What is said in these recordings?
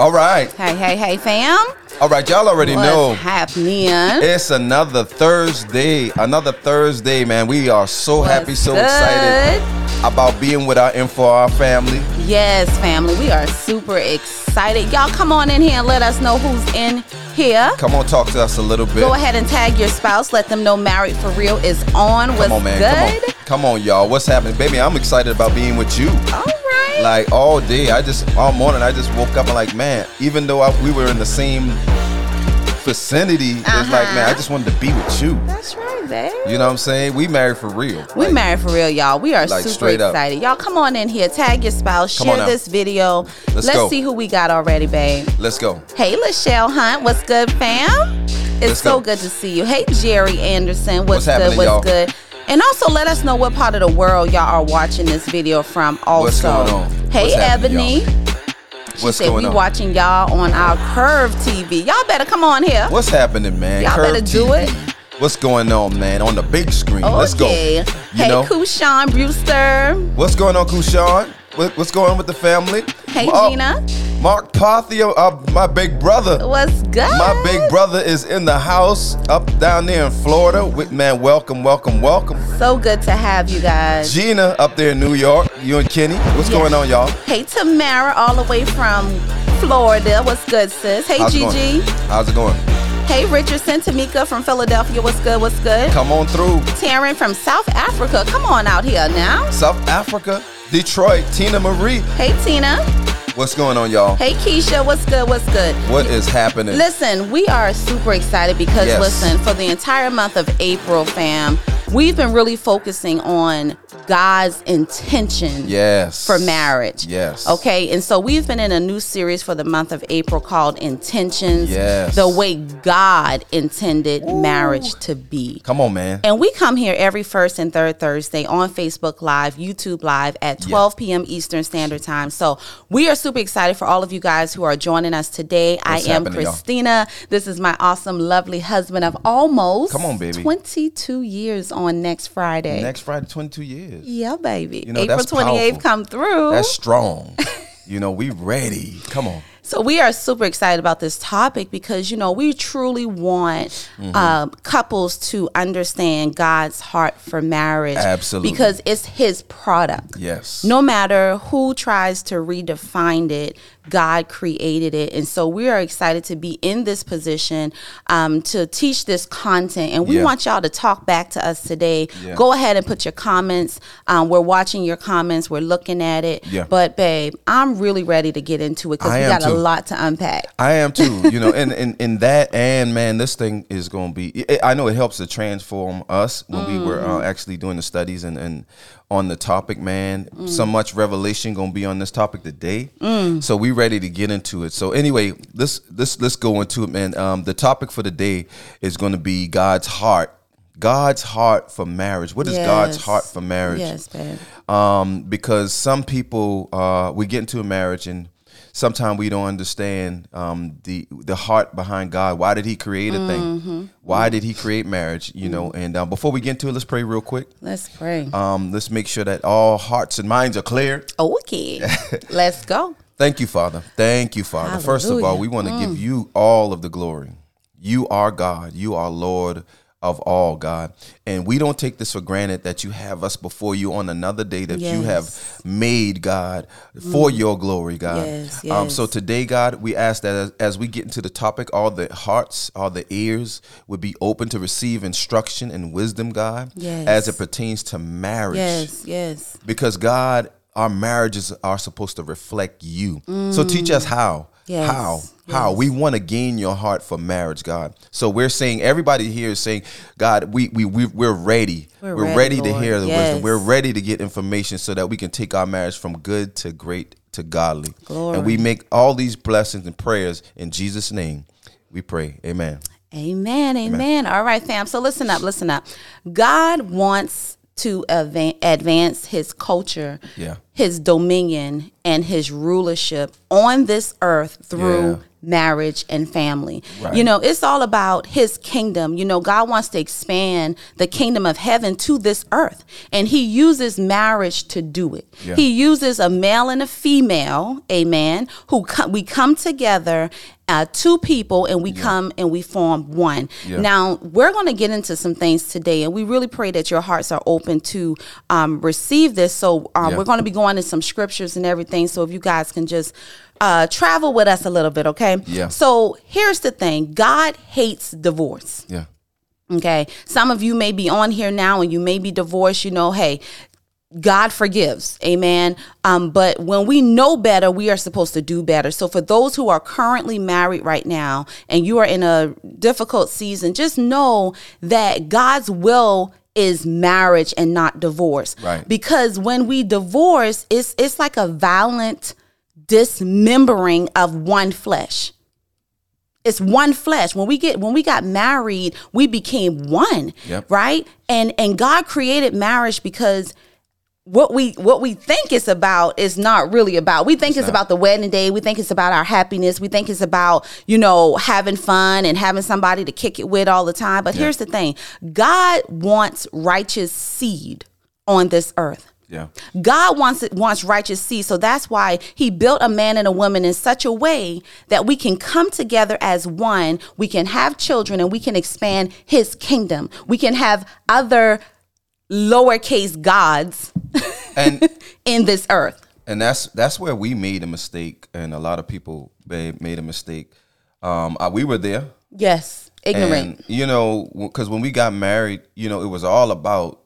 All right. Hey, fam. All right, y'all already know. What's happening? It's another Thursday, man. We are so happy, so excited about being with our M4R family. Yes, family. We are super excited. Y'all come on in here and let us know who's in here. Come on, talk to us a little bit. Go ahead and tag your spouse. Let them know Married for Real is on. What's good? Come on, y'all. What's happening? Baby, I'm excited about being with you. Oh. Like all morning I just woke up and like, man, even though we were in the same vicinity, it's like, man, I just wanted to be with you. That's right, babe. You know what I'm saying? We married for real. We married for real, y'all. We are like, super excited. Up. Y'all come on in here, tag your spouse, come share this video. Let's see who we got already, babe. Let's go. Hey, Lachelle Hunt, what's good, fam? It's so good to see you. Hey, Jerry Anderson, what's good? And also let us know what part of the world y'all are watching this video from also. What's going on? Hey, Ebony. What's going on? She said we watching y'all on our Curve TV. Y'all better come on here. What's happening, man? Y'all better do it. What's going on, man? On the big screen. Okay. Let's go. You know? Kushan Brewster. What's going on, Kushan? What's going on with the family? Hey, Gina. Mark Parthia, my big brother. What's good? My big brother is in the house up down there in Florida. Man, welcome. So good to have you guys. Gina up there in New York. You and Kenny. What's going on, y'all? Hey, Tamara, all the way from Florida. What's good, sis? Hey, Gigi. How's it going? Hey, Richardson, Tamika from Philadelphia. What's good? Come on through. Taryn from South Africa. Come on out here now. South Africa, Detroit, Tina Marie. Hey, Tina. What's going on, y'all? Hey, Keisha, what's good? What is happening? Listen, we are super excited because, listen, for the entire month of April, fam, we've been really focusing on God's intention for marriage. Yes. Okay, and so we've been in a new series for the month of April called Intentions, the way God intended marriage to be. Come on, man. And we come here every first and third Thursday on Facebook Live, YouTube Live at 12 p.m. Eastern Standard Time. So we are super excited for all of you guys who are joining us today. I am Christina. Y'all? This is my awesome, lovely husband of almost 22 years on next Friday. Next Friday, 22 years. Yeah, baby. You know, April 28th, come through. That's strong. You know, we ready. Come on. So we are super excited about this topic because, you know, we truly want couples to understand God's heart for marriage. Absolutely. Because it's his product. Yes. No matter who tries to redefine it, God created it. And so we are excited to be in this position to teach this content. And we want y'all to talk back to us today. Yeah. Go ahead and put your comments. We're watching your comments. We're looking at it. Yeah. But, babe, I'm really ready to get into it because we got a lot to unpack. I am, too. You know, and that, and, man, this thing is going to be, I know it helps to transform us when we were actually doing the studies and on the topic, man. So much revelation going to be on this topic today. So we ready to get into it. So anyway, let's go into it, man. The topic for today is going to be God's heart for marriage. What is God's heart for marriage? Yes, babe. Because some people, we get into a marriage and sometimes we don't understand the heart behind God. Why did he create a thing? Why did he create marriage? You know, and before we get into it, let's pray real quick. Let's pray. Let's make sure that all hearts and minds are clear. Okay. Let's go. Thank you, Father. Hallelujah. First of all, we want to give you all of the glory. You are God. You are Lord of all, God. And we don't take this for granted that you have us before you on another day that you have made, God, for your glory, God. Yes. So today, God, we ask that as we get into the topic, all the hearts, all the ears would be open to receive instruction and wisdom, God, as it pertains to marriage. Yes. Because, God, our marriages are supposed to reflect you. So teach us how. How we want to gain your heart for marriage, God. So we're saying, everybody here is saying, God, we're ready. We're ready to hear the wisdom. We're ready to get information so that we can take our marriage from good to great to godly. Glory. And we make all these blessings and prayers in Jesus' name. We pray. Amen. All right, fam. So listen up. God wants to advance his culture, his dominion, and his rulership on this earth through marriage and family. Right. You know, it's all about his kingdom. You know, God wants to expand the kingdom of heaven to this earth, and he uses marriage to do it. Yeah. He uses a male and a female, amen, who we come together, two people, and we come and we form one. Yeah. Now, we're going to get into some things today, and we really pray that your hearts are open to receive this. So we're going to be going to some scriptures and everything. So if you guys can just travel with us a little bit, okay? Yeah. So here's the thing. God hates divorce. Yeah. Okay. Some of you may be on here now and you may be divorced. You know, hey, God forgives. Amen. But when we know better, we are supposed to do better. So for those who are currently married right now and you are in a difficult season, just know that God's will is marriage and not divorce. Right. Because when we divorce, it's like a violent dismembering of one flesh. It's one flesh. When we got married, we became one, right? And God created marriage because what we think it's about is not really about. We think it's about the wedding day. We think it's about our happiness. We think it's about, you know, having fun and having somebody to kick it with all the time. But here's the thing. God wants righteous seed on this earth. Yeah. God wants righteous seed. So that's why he built a man and a woman in such a way that we can come together as one. We can have children and we can expand his kingdom. We can have other lowercase gods and in this earth. And that's where we made a mistake. And a lot of people made a mistake. We were there. Yes. Ignorant. And, you know, because when we got married, you know, it was all about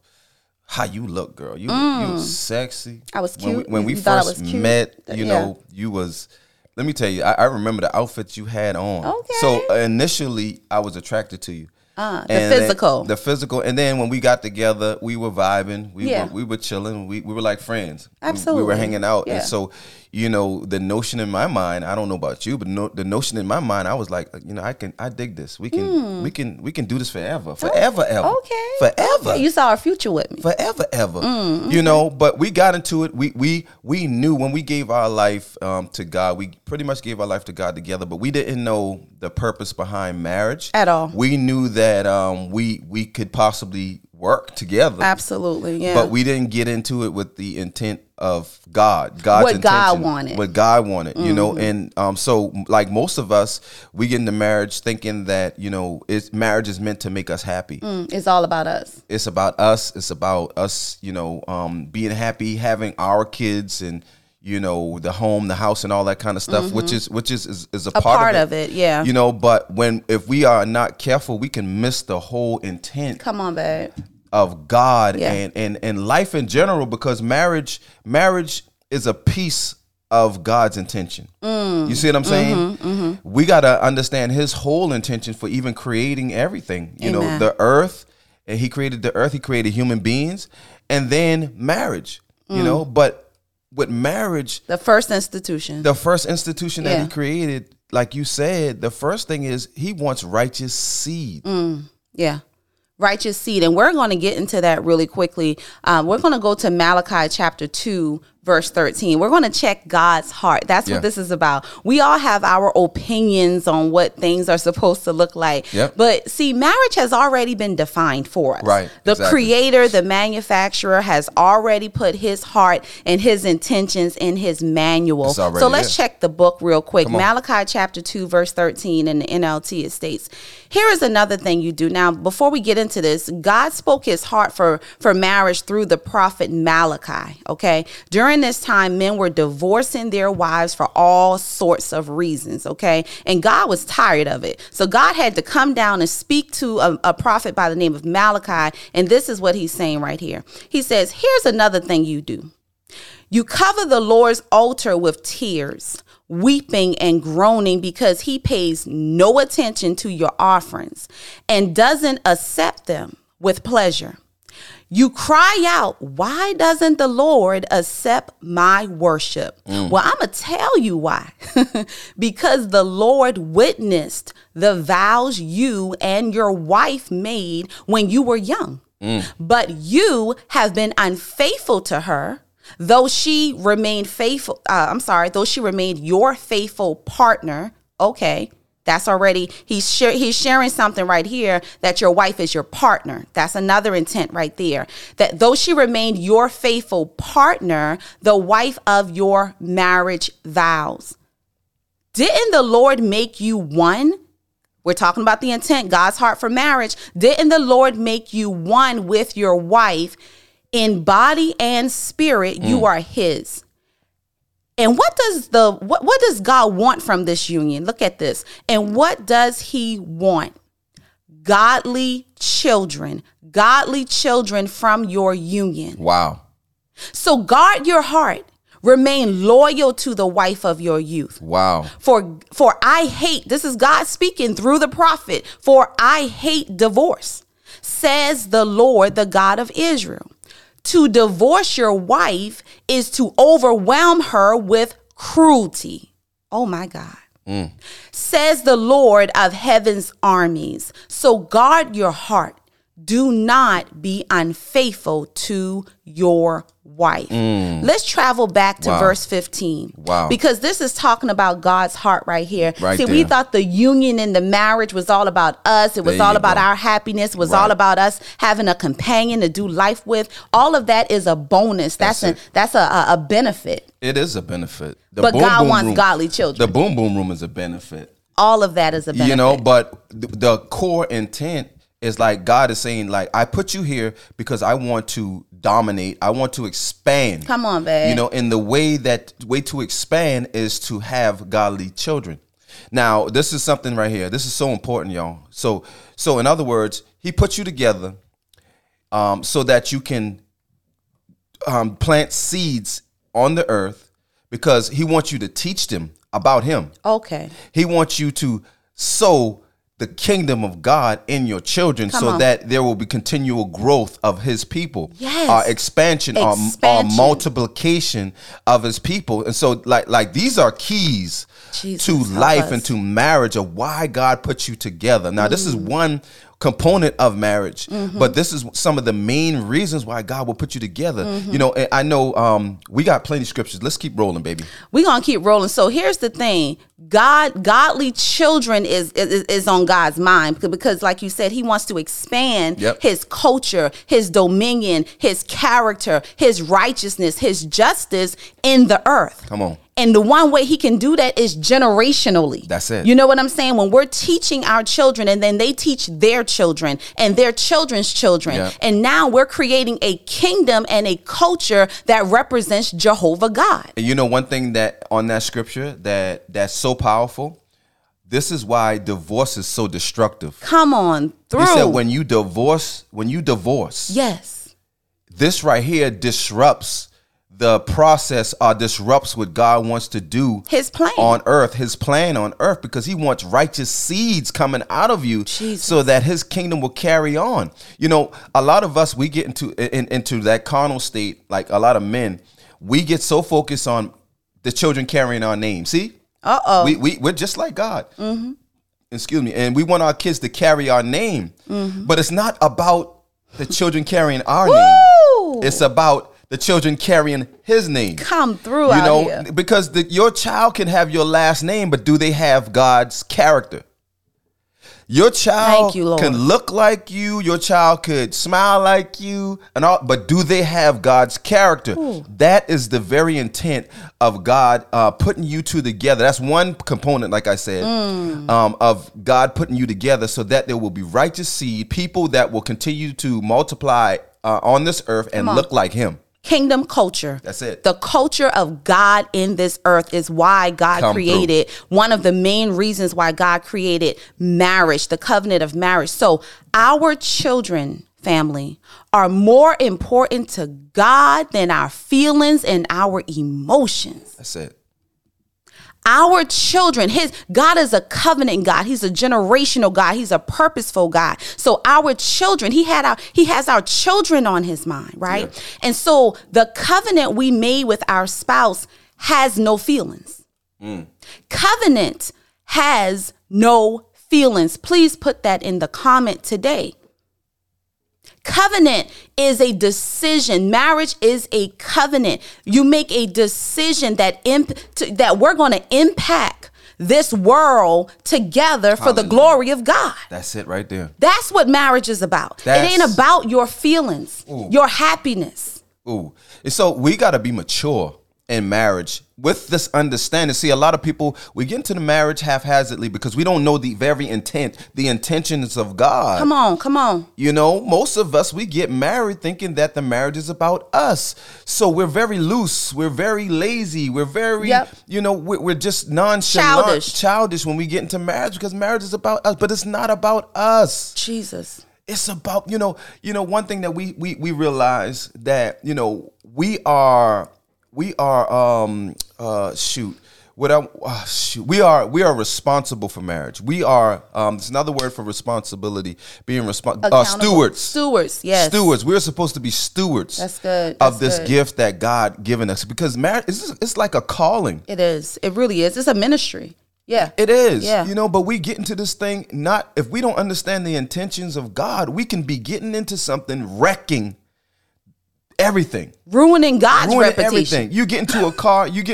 how you look, girl. You was sexy. I was cute. When we first met, you know, you was, let me tell you, I remember the outfits you had on. Okay. So initially, I was attracted to you. The physical. And then when we got together, we were vibing. We were chilling. We were like friends. Absolutely. We were hanging out. Yeah. And so, you know, the notion in my mind, I don't know about you, but the notion in my mind, I was like, you know, I dig this. We can do this forever. Okay. Forever. Okay. You saw our future with me. Forever. Mm-hmm. You know, but we got into it. We knew when we gave our life to God, we pretty much gave our life to God together, but we didn't know the purpose behind marriage at all. We knew that we could possibly work together. Absolutely, yeah. But we didn't get into it with the intent of God. What God wanted, you know. And so, like most of us, we get into marriage thinking that, you know, marriage is meant to make us happy. It's all about us. It's about us. It's about us, you know, being happy, having our kids and, you know, the home, the house, and all that kind of stuff, which is a part of it, yeah. You know, but if we are not careful, we can miss the whole intent. Come on, babe. Of God and life in general, because marriage is a piece of God's intention. You see what I'm saying? Mm-hmm, mm-hmm. We gotta understand His whole intention for even creating everything. You know, the earth, and He created the earth. He created human beings, and then marriage. You know, but with marriage, the first institution that He created, like you said, the first thing is He wants righteous seed. Righteous seed. And we're going to get into that really quickly. We're going to go to Malachi chapter 2, verse 13. We're going to check God's heart. That's what this is about. We all have our opinions on what things are supposed to look like. Yep. But see, marriage has already been defined for us. Right. The creator, the manufacturer has already put his heart and his intentions in his manual. So let's check the book real quick. Malachi chapter 2, verse 13 in the NLT, it states, here is another thing you do. Now, before we get into this, God spoke his heart for marriage through the prophet Malachi. Okay. During this time, men were divorcing their wives for all sorts of reasons. Okay. And God was tired of it. So God had to come down and speak to a prophet by the name of Malachi. And this is what he's saying right here. He says, here's another thing you do. You cover the Lord's altar with tears, weeping and groaning, because he pays no attention to your offerings and doesn't accept them with pleasure. You cry out, why doesn't the Lord accept my worship? Well, I'm going to tell you why. Because the Lord witnessed the vows you and your wife made when you were young. But you have been unfaithful to her, though she remained your faithful partner Okay, that's already, he's sharing something right here that your wife is your partner. That's another intent right there. That though she remained your faithful partner, the wife of your marriage vows. Didn't the Lord make you one? We're talking about the intent, God's heart for marriage. Didn't the Lord make you one with your wife? In body and spirit, you are his. And what does God want from this union? Look at this. And what does he want? Godly children from your union. Wow. So guard your heart. Remain loyal to the wife of your youth. Wow. For I hate, this is God speaking through the prophet, for I hate divorce, says the Lord, the God of Israel. To divorce your wife is to overwhelm her with cruelty. Oh my God. Says the Lord of heaven's armies. So guard your heart. Do not be unfaithful to your wife. Let's travel back to verse 15. Wow. Because this is talking about God's heart right here. Right See, there. We thought the union and the marriage was all about us. It was all about our happiness. It was all about us having a companion to do life with. All of that is a bonus. That's a benefit. It is a benefit. But God wants godly children. The boom boom room is a benefit. All of that is a benefit. You know, but the core intent is like God is saying, like, I put you here because I want to dominate. I want to expand. Come on, babe. You know, and the way to expand is to have godly children. Now, this is something right here. This is so important, y'all. So in other words, he puts you together so that you can plant seeds on the earth because he wants you to teach them about him. Okay. He wants you to sow the kingdom of God in your children that there will be continual growth of his people, expansion. Our multiplication of his people. And so like these are keys to life and to marriage of why God put you together. Now, this is one component of marriage, but this is some of the main reasons why God will put you together. You know, and I know we got plenty of scriptures. Let's keep rolling, baby. We're going to keep rolling. So here's the thing. Godly children is on God's mind because like you said, he wants to expand his culture, his dominion, his character, his righteousness, his justice in the earth. Come on. And the one way he can do that is generationally. That's it. You know what I'm saying? When we're teaching our children and then they teach their children and their children's children. Yeah. And now we're creating a kingdom and a culture that represents Jehovah God. And you know, one thing that on that scripture that's so powerful, this is why divorce is so destructive. Come on through. He said when you divorce. Yes. This right here disrupts the process disrupts what God wants to do his plan on earth, because he wants righteous seeds coming out of you so that his kingdom will carry on. You know, a lot of us, we get into that carnal state, like a lot of men, we get so focused on the children carrying our name. See? Uh-oh. We're just like God. Mm-hmm. Excuse me. And we want our kids to carry our name, but it's not about the children carrying our name. It's about the children carrying his name. Come through, you know, here. Because your child can have your last name, but do they have God's character? Your child can look like you. Your child could smile like you, and all, but do they have God's character? Ooh. That is the very intent of God putting you two together. That's one component, like I said, of God putting you together so that there will be righteous seed, people that will continue to multiply on this earth and look like him. Kingdom culture. That's it. The culture of God in this earth is why God created one of the main reasons why God created marriage, the covenant of marriage. So our children, family, are more important to God than our feelings and our emotions. That's it. Our children, God is a covenant God. He's a generational God. He's a purposeful God. So our children, he has our children on his mind, right? Yes. And so the covenant we made with our spouse has no feelings. Covenant has no feelings. Please put that in the comment today. Covenant is a decision. Marriage is a covenant. You make a decision that we're going to impact this world together for the glory of God. That's it right there. That's what marriage is about. It ain't about your feelings, your happiness. And so we got to be mature in marriage with this understanding. See, a lot of people, we get into the marriage haphazardly because we don't know the very intent, the intentions of God. Come on. You know, most of us, we get married thinking that the marriage is about us. So we're very loose. We're very lazy. We're very, you know, we're just nonchalant, childish when we get into marriage, because marriage is about us, but it's not about us. Jesus. It's about, you know, one thing that we realize that, you know, we are responsible for marriage. We are, it's another word for responsibility, being responsible, stewards. We're supposed to be stewards of this gift that God given us, because marriage it's like a calling. It is. It really is. It's a ministry. Yeah, it is. Yeah. You know, but we get into this thing, not if we don't understand the intentions of God, we can be getting into something, wrecking everything, ruining God's reputation. Everything. You get into a car, you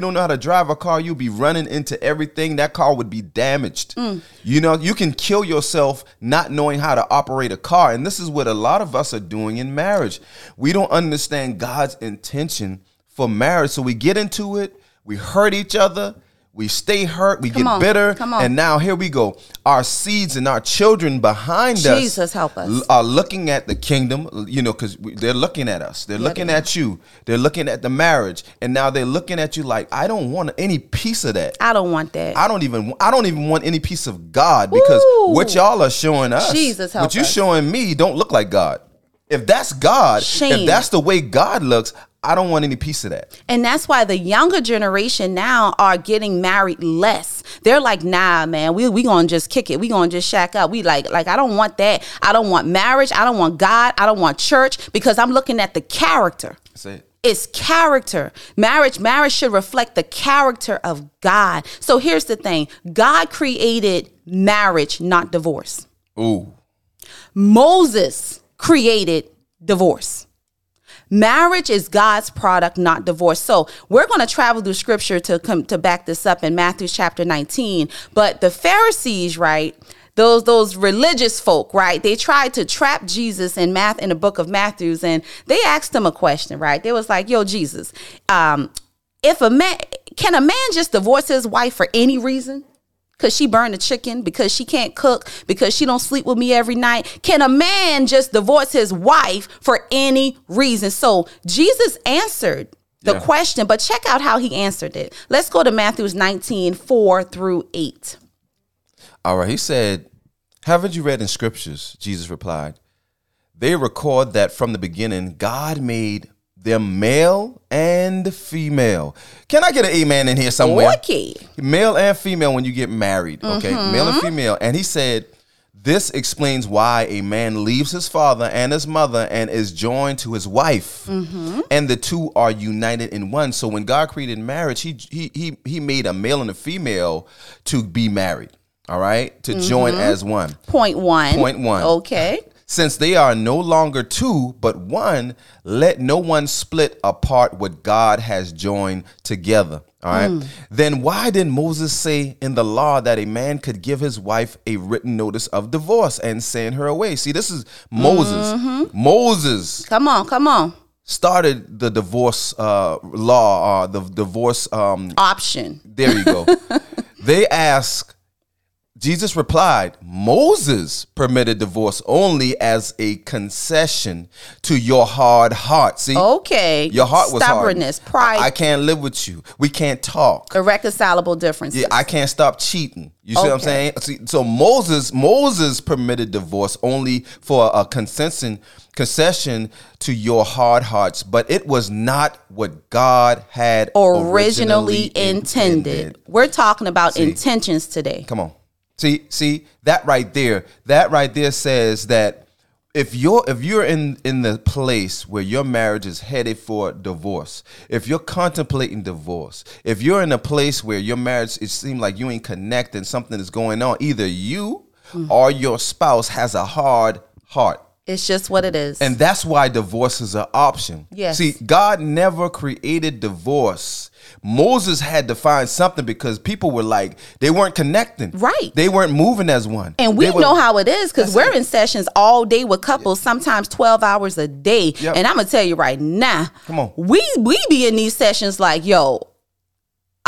don't know how to drive a car, you'll be running into everything. That car would be damaged. You know, you can kill yourself not knowing how to operate a car. And this is what a lot of us are doing in marriage. We don't understand God's intention for marriage, so we get into it, we hurt each other, we stay hurt, we get bitter, and now here we go. Our seeds and our children behind us, Jesus help us, are looking at the kingdom, you know, because they're looking at us. They're looking at you. They're looking at the marriage, and now they're looking at you like, I don't want any piece of that. I don't want that. I don't even want any piece of God, because what y'all are showing us, Jesus help us, what you showing me don't look like God. If that's God, if that's the way God looks, I don't want any piece of that. And that's why the younger generation now are getting married less. They're like, nah, man, we gonna just kick it. We gonna just shack up. We like I don't want that. I don't want marriage. I don't want God. I don't want church, because I'm looking at the character. That's it. It's character. Marriage should reflect the character of God. So here's the thing. God created marriage, not divorce. Ooh. Moses created divorce. Marriage is God's product, not divorce. So we're going to travel through scripture to back this up in Matthew chapter 19. But the Pharisees, right, those religious folk, right, they tried to trap Jesus in the book of Matthew. And they asked him a question, right? They was like, yo, Jesus, can a man just divorce his wife for any reason? Because she burned a chicken, because she can't cook, because she don't sleep with me every night. Can a man just divorce his wife for any reason? So Jesus answered the question, but check out how he answered it. Let's go to Matthew 19, 4-8. All right. He said, haven't you read in scriptures? Jesus replied, they record that from the beginning, God made them male and female. Can I get an amen in here somewhere? Okay. Male and female when you get married. Okay. Mm-hmm. Male and female. And he said, this explains why a man leaves his father and his mother and is joined to his wife. Mm-hmm. And the two are united in one. So when God created marriage, he made a male and a female to be married. All right. To join as one. Point one. Okay. Since they are no longer two, but one, let no one split apart what God has joined together. All right. Then why didn't Moses say in the law that a man could give his wife a written notice of divorce and send her away? See, this is Moses. Mm-hmm. Moses. Come on. Started the divorce law, the divorce option. There you go. They ask. Jesus replied, Moses permitted divorce only as a concession to your hard heart. See? Okay. Your heart was hard. Stubbornness, pride. I can't live with you. We can't talk. Irreconcilable differences. Yeah, I can't stop cheating. You see what I'm saying? See, so Moses permitted divorce only for a concession to your hard hearts, but it was not what God had originally intended. We're talking about intentions today. Come on. See that right there says that if you're in the place where your marriage is headed for divorce, if you're contemplating divorce, if you're in a place where your marriage, it seems like you ain't connecting, something is going on, either you or your spouse has a hard heart. It's just what it is. And that's why divorce is an option. Yes. See, God never created divorce. Moses had to find something because people were like, they weren't connecting. Right. They weren't moving as one. And we know how it is because we're in sessions all day with couples, sometimes 12 hours a day. Yep. And I'm going to tell you right now, come on, we be in these sessions like, yo,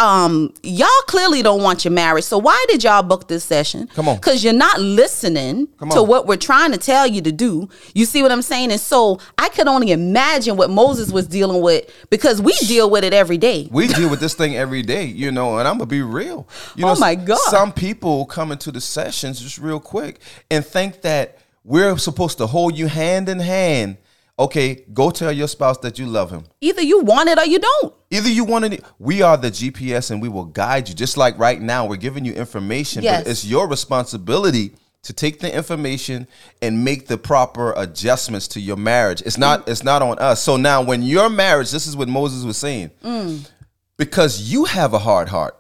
y'all clearly don't want your marriage. So why did y'all book this session? Come on. Because you're not listening to what we're trying to tell you to do. You see what I'm saying? And so I could only imagine what Moses was dealing with, because we deal with it every day. We deal with this thing every day, you know, and I'm going to be real. You know, oh, my God. Some people come into the sessions just real quick and think that we're supposed to hold you hand in hand. Okay, go tell your spouse that you love him. Either you want it or you don't. Either you want it. We are the GPS and we will guide you. Just like right now, we're giving you information. Yes. But it's your responsibility to take the information and make the proper adjustments to your marriage. It's not on us. So now when your marriage, this is what Moses was saying, because you have a hard heart.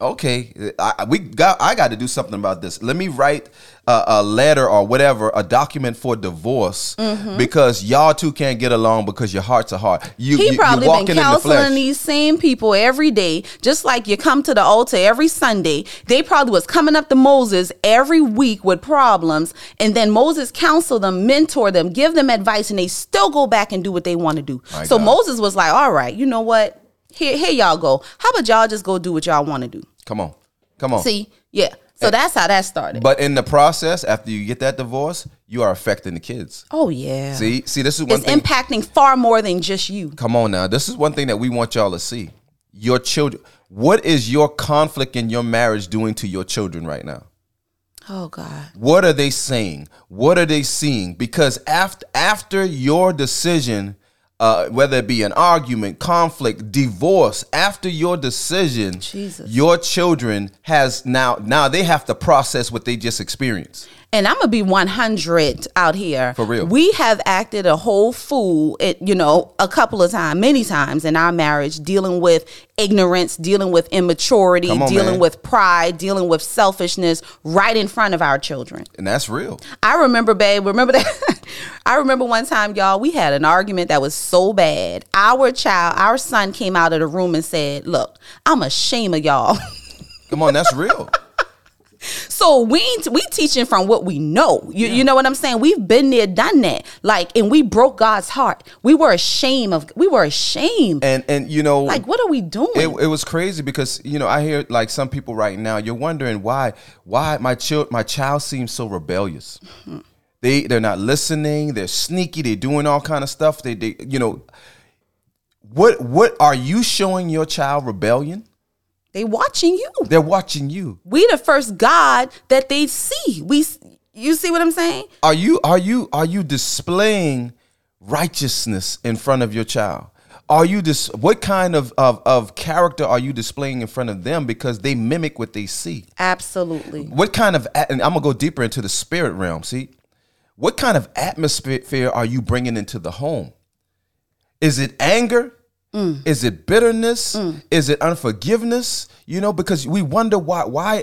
Okay, I got to do something about this. Let me write a letter or whatever, a document for divorce, because y'all two can't get along because your hearts are hard. He probably been counseling these same people every day, just like you come to the altar every Sunday. They probably was coming up to Moses every week with problems, and then Moses counseled them, mentor them, give them advice, and they still go back and do what they want to do. So Moses was like, all right, you know what? Here y'all go. How about y'all just go do what y'all want to do? Come on. See? Yeah. So that's how that started. But in the process, after you get that divorce, you are affecting the kids. Oh, yeah. See, this is one thing. It's impacting far more than just you. Come on now. This is one thing that we want y'all to see. Your children. What is your conflict in your marriage doing to your children right now? Oh, God. What are they saying? What are they seeing? Because after your decision, whether it be an argument, conflict, divorce, after your decision, your children has now they have to process what they just experienced. And I'm going to be 100 out here. For real. We have acted a whole fool, many times in our marriage, dealing with ignorance, dealing with immaturity, with pride, dealing with selfishness right in front of our children. And that's real. I remember, babe, that? I remember one time, y'all, we had an argument that was so bad. Our son came out of the room and said, look, I'm ashamed of y'all. Come on, that's real. So we teaching from what we know. You know what I'm saying? We've been there, done that. Like, and we broke God's heart. We were ashamed. And you know, like, what are we doing? It was crazy because, you know, I hear like some people right now, you're wondering why my child seems so rebellious. Mm-hmm. They're not listening. They're sneaky. They're doing all kind of stuff. They you know, what are you showing your child rebellion? They watching you. They're watching you. We the first God that they see. You see what I'm saying? Are you displaying righteousness in front of your child? Are you what kind of character are you displaying in front of them? Because they mimic what they see. Absolutely. What kind of, and I'm gonna go deeper into the spirit realm. See, what kind of atmosphere are you bringing into the home? Is it anger? Mm. Is it bitterness? Mm. Is it unforgiveness? You know, because we wonder why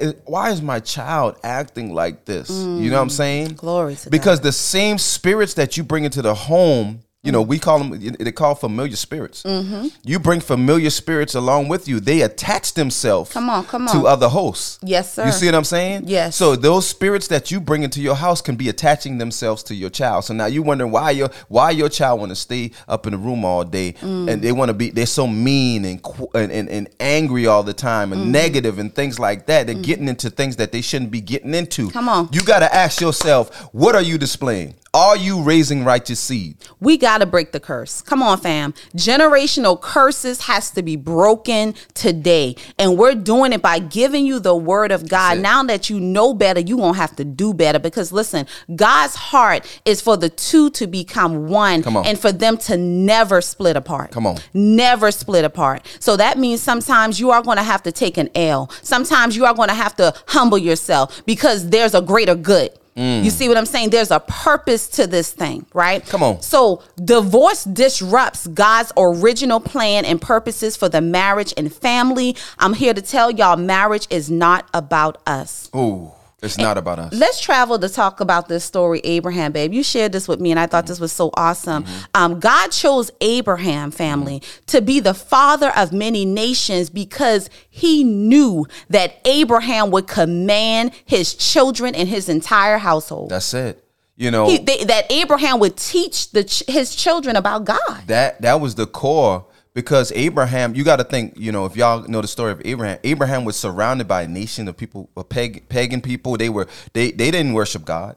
is my child acting like this? Mm. You know what I'm saying? Glory to God. Because the same spirits that you bring into the home, you know, we call them, they call familiar spirits. Mm-hmm. You bring familiar spirits along with you. They attach themselves to other hosts. Yes, sir. You see what I'm saying? Yes. So those spirits that you bring into your house can be attaching themselves to your child. So now you're wondering why your child want to stay up in the room all day and they're so mean and angry all the time and negative and things like that. They're getting into things that they shouldn't be getting into. Come on. You got to ask yourself, what are you displaying? Are you raising righteous seed? We got to break the curse. Come on, fam. Generational curses has to be broken today. And we're doing it by giving you the word of God. Now that you know better, you won't have to do better. Because listen, God's heart is for the two to become one. And for them to never split apart. Come on. Never split apart. So that means sometimes you are going to have to take an L. Sometimes you are going to have to humble yourself because there's a greater good. You see what I'm saying? There's a purpose to this thing, right? Come on. So divorce disrupts God's original plan and purposes for the marriage and family. I'm here to tell y'all, marriage is not about us. Ooh. It's not about us. Let's travel to talk about this story, Abraham, babe. You shared this with me, and I thought this was so awesome. God chose Abraham, family, to be the father of many nations because he knew that Abraham would command his children and his entire household. That's it. You know, that Abraham would teach his children about God. That was the core. Because Abraham, you got to think, you know, if y'all know the story of Abraham, Abraham was surrounded by a nation of people, pagan people. They didn't worship God.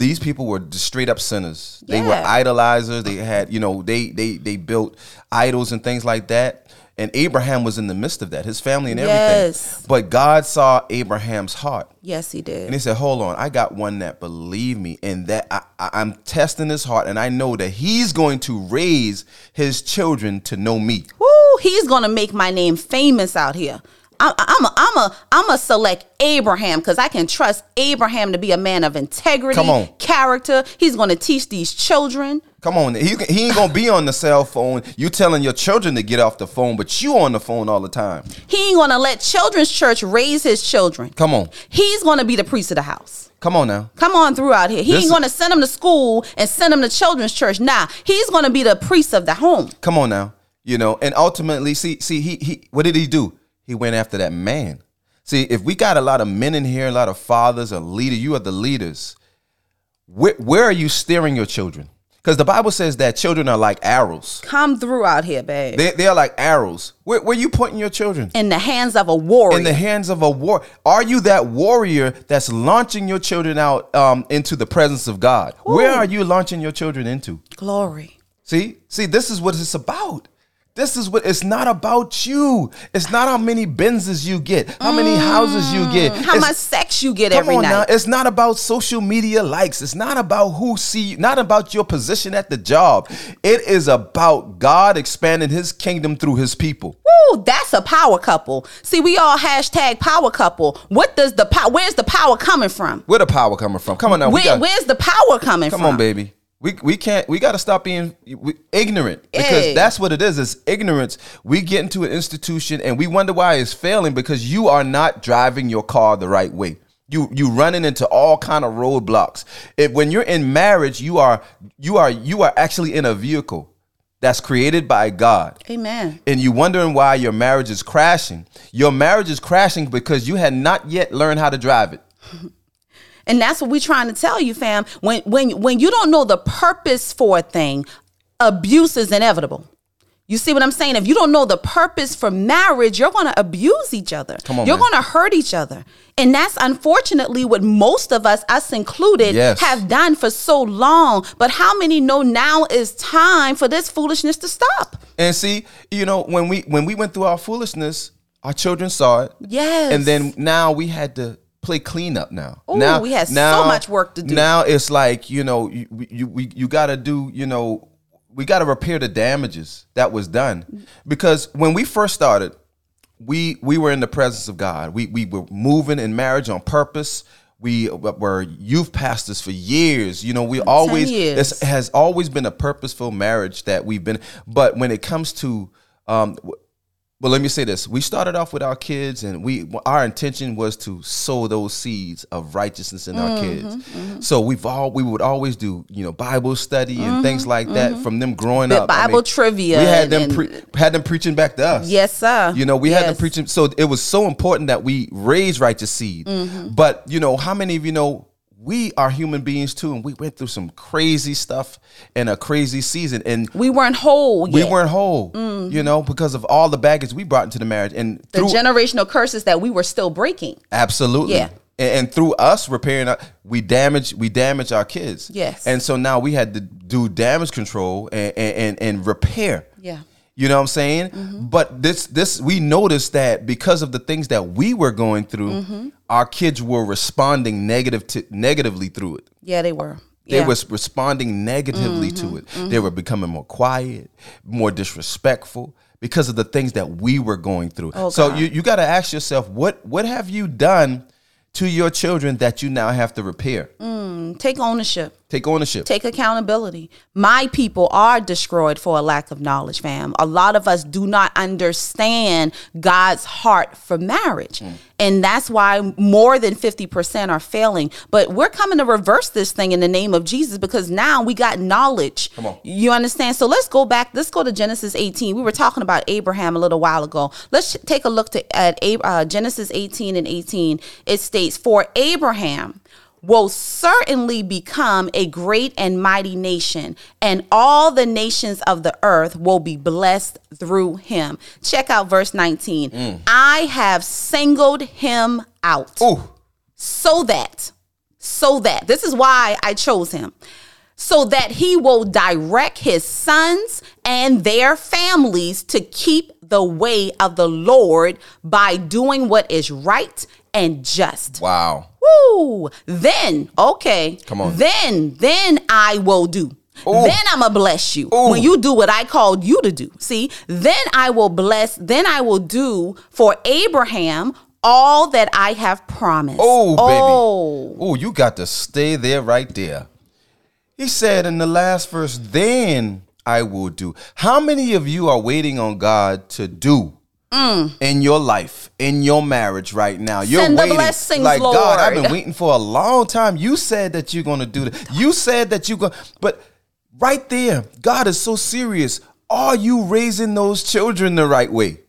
These people were straight up sinners. Yeah. They were idolizers. They had, you know, they built idols and things like that. And Abraham was in the midst of that, his family and everything. Yes. But God saw Abraham's heart. Yes, he did. And he said, hold on, I got one that believe me and that I'm testing his heart, and I know that he's going to raise his children to know me. Woo! He's going to make my name famous out here. I'm a select Abraham because I can trust Abraham to be a man of integrity, character. He's going to teach these children. Come on, he ain't going to be on the cell phone. You telling your children to get off the phone, but you on the phone all the time. He ain't going to let Children's Church raise his children. Come on. He's going to be the priest of the house. Come on now. Come on throughout here. He ain't going to send them to school and send them to Children's Church. Nah, he's going to be the priest of the home. Come on now. You know, and ultimately, see, he what did he do? He went after that man. See, if we got a lot of men in here, a lot of fathers, a leader, you are the leaders. Where are you steering your children? Because the Bible says that children are like arrows. Come through out here, babe. They are like arrows. Where are you putting your children? In the hands of a warrior. In the hands of a warrior. Are you that warrior that's launching your children out into the presence of God? Ooh. Where are you launching your children into? Glory. See, this is what it's about. This is what it's not about you. It's not how many Benzes you get, how many houses you get, how much sex you get every night. Come on now. It's not about social media likes. It's not about who see you, not about your position at the job. It is about God expanding his kingdom through his people. Woo, that's a power couple. See, we all hashtag power couple. What does the power? Where's the power coming from? Where the power coming from? Come on now. Where's the power coming from? Come on, baby. We got to stop being ignorant because that's what it is. It's ignorance. We get into an institution and we wonder why it's failing because you are not driving your car the right way. You running into all kind of roadblocks. When you're in marriage, you are actually in a vehicle that's created by God. Amen. And you're wondering why your marriage is crashing. Your marriage is crashing because you had not yet learned how to drive it. And that's what we're trying to tell you, fam. When you don't know the purpose for a thing, abuse is inevitable. You see what I'm saying? If you don't know the purpose for marriage, you're going to abuse each other. Come on, you're going to hurt each other. And that's unfortunately what most of us included, have done for so long. But how many know now is time for this foolishness to stop? And see, you know, when we went through our foolishness, our children saw it. Yes. And then now we had to play cleanup now. Oh, we have so much work to do. Now it's like, you know, you got to do, you know, we got to repair the damages that was done. Because when we first started, we were in the presence of God. We were moving in marriage on purpose. We were youth pastors for years. You know, this has always been a purposeful marriage that we've been. But when it comes to But let me say this. We started off with our kids, and our intention was to sow those seeds of righteousness in our kids. Mm-hmm. So we would always do, you know, Bible study and things like that from them growing up. Bible trivia. We had them preaching back to us. Yes, sir. You know, we had them preaching. So it was so important that we raise righteous seed. Mm-hmm. But, you know, how many of you know we are human beings too, and we went through some crazy stuff and a crazy season, and we weren't whole yet. We weren't whole, you know, because of all the baggage we brought into the marriage and the generational curses that we were still breaking. Absolutely. Yeah. And through us repairing, we damage our kids. Yes. And so now we had to do damage control and repair. Yeah. You know what I'm saying? Mm-hmm. But this we noticed that because of the things that we were going through, our kids were responding negatively through it. Yeah, they were. Yeah. They were responding negatively to it. Mm-hmm. They were becoming more quiet, more disrespectful because of the things that we were going through. Oh, so you got to ask yourself, what have you done to your children that you now have to repair? Take ownership. Take ownership. Take accountability. My people are destroyed for a lack of knowledge, fam. A lot of us do not understand God's heart for marriage. Mm. And that's why more than 50% are failing. But we're coming to reverse this thing in the name of Jesus, because now we got knowledge. Come on. You understand? So let's go back. Let's go to Genesis 18. We were talking about Abraham a little while ago. Let's take a look at Genesis 18 and 18. It states, for Abraham will certainly become a great and mighty nation, and all the nations of the earth will be blessed through him. Check out verse 19. I have singled him out. Ooh. So that, this is why I chose him, so that he will direct his sons and their families to keep the way of the Lord by doing what is right and just. Wow. Woo. Then, okay. Come on. Then I will do. Ooh. Then I'm going to bless you. Ooh. When you do what I called you to do. See, then I will bless. Then I will do for Abraham all that I have promised. Oh, baby. Oh, you got to stay there right there. He said in the last verse, then I will do. How many of you are waiting on God to do? In your life, in your marriage right now? You're send waiting. The blessings, like, Lord. God, I've been waiting for a long time. You said that you're going to do that. You said that you're going to. But right there, God is so serious. Are you raising those children the right way?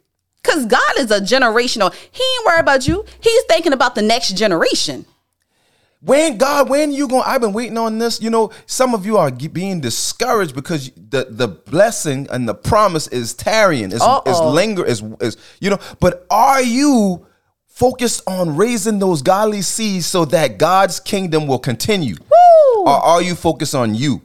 Because God is a generational. He ain't worried about you. He's thinking about the next generation. When you going? I've been waiting on this. You know, some of you are being discouraged because the blessing and the promise is tarrying, is lingering, but are you focused on raising those godly seeds so that God's kingdom will continue? Woo! Or are you focused on you?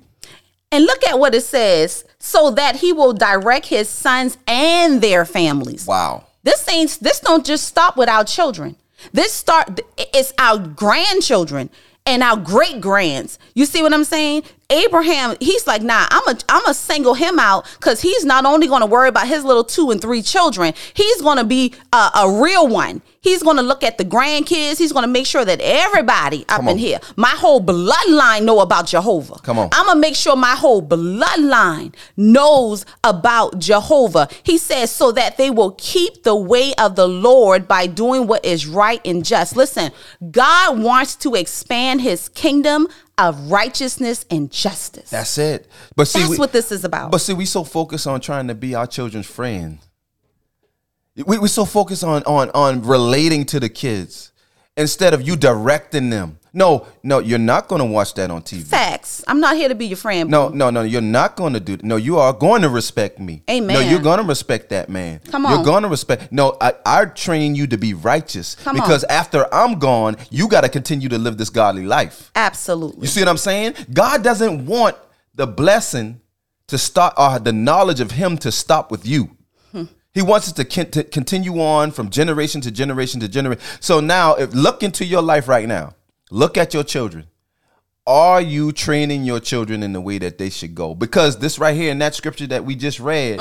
And look at what it says, so that he will direct his sons and their families. Wow. This don't just stop with our children. It's our grandchildren and our great grands. You see what I'm saying? Abraham, he's like, nah, I'm a single him out, because he's not only going to worry about his little 2 and 3 children. He's going to be a real one. He's going to look at the grandkids. He's going to make sure that everybody up in here, my whole bloodline, know about Jehovah. Come on. I'm going to make sure my whole bloodline knows about Jehovah. He says, so that they will keep the way of the Lord by doing what is right and just. Listen, God wants to expand his kingdom of righteousness and justice. That's it. But see, that's what this is about. But see, we so focused on trying to be our children's friend. We're so focused on relating to the kids instead of you directing them. No, you're not going to watch that on TV. Facts. I'm not here to be your friend. Bro. No, you're not going to do that. No, you are going to respect me. Amen. No, you're going to respect that man. Come on. You're going to respect. No, I train you to be righteous. Come because on. After I'm gone, you got to continue to live this godly life. Absolutely. You see what I'm saying? God doesn't want the blessing to stop, or the knowledge of him to stop with you. He wants us to continue on from generation to generation to generation. So now, look into your life right now. Look at your children. Are you training your children in the way that they should go? Because this right here in that scripture that we just read,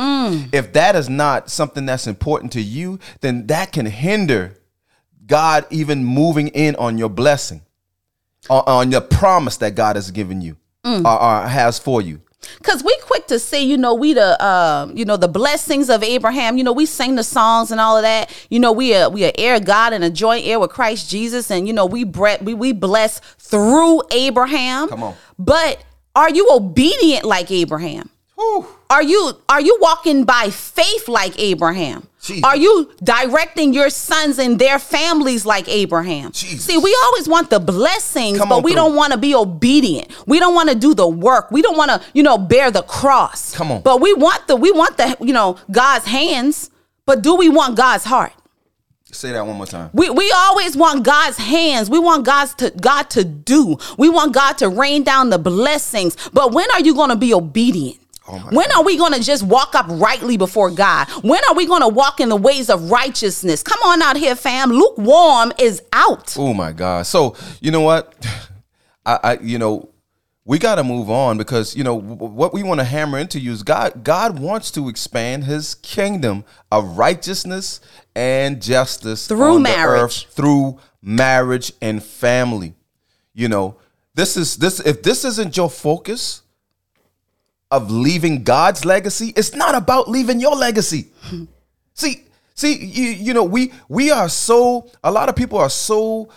if that is not something that's important to you, then that can hinder God even moving in on your blessing, on your promise that God has given you or has for you. Because we quick to say, we the blessings of Abraham. We sing the songs and all of that. We are heir of God and a joint heir with Christ Jesus. And, we bless through Abraham. Come on. But are you obedient like Abraham? Whew. Are you walking by faith like Abraham? Jesus. Are you directing your sons and their families like Abraham? Jesus. See, we always want the blessings, but we don't want to be obedient. We don't want to do the work. We don't want to, bear the cross. Come on. But we want God's hands, but do we want God's heart? Say that one more time. We always want God's hands. We want God to do. We want God to rain down the blessings. But when are you going to be obedient? Oh when God. Are we going to just walk up rightly before God? When are we going to walk in the ways of righteousness? Come on out here, fam. Lukewarm is out. Oh, my God. So, you know what? We got to move on because, what we want to hammer into you is God wants to expand his kingdom of righteousness and justice through marriage and family. If this isn't your focus of leaving God's legacy, it's not about leaving your legacy. You know, we are so, a lot of people are so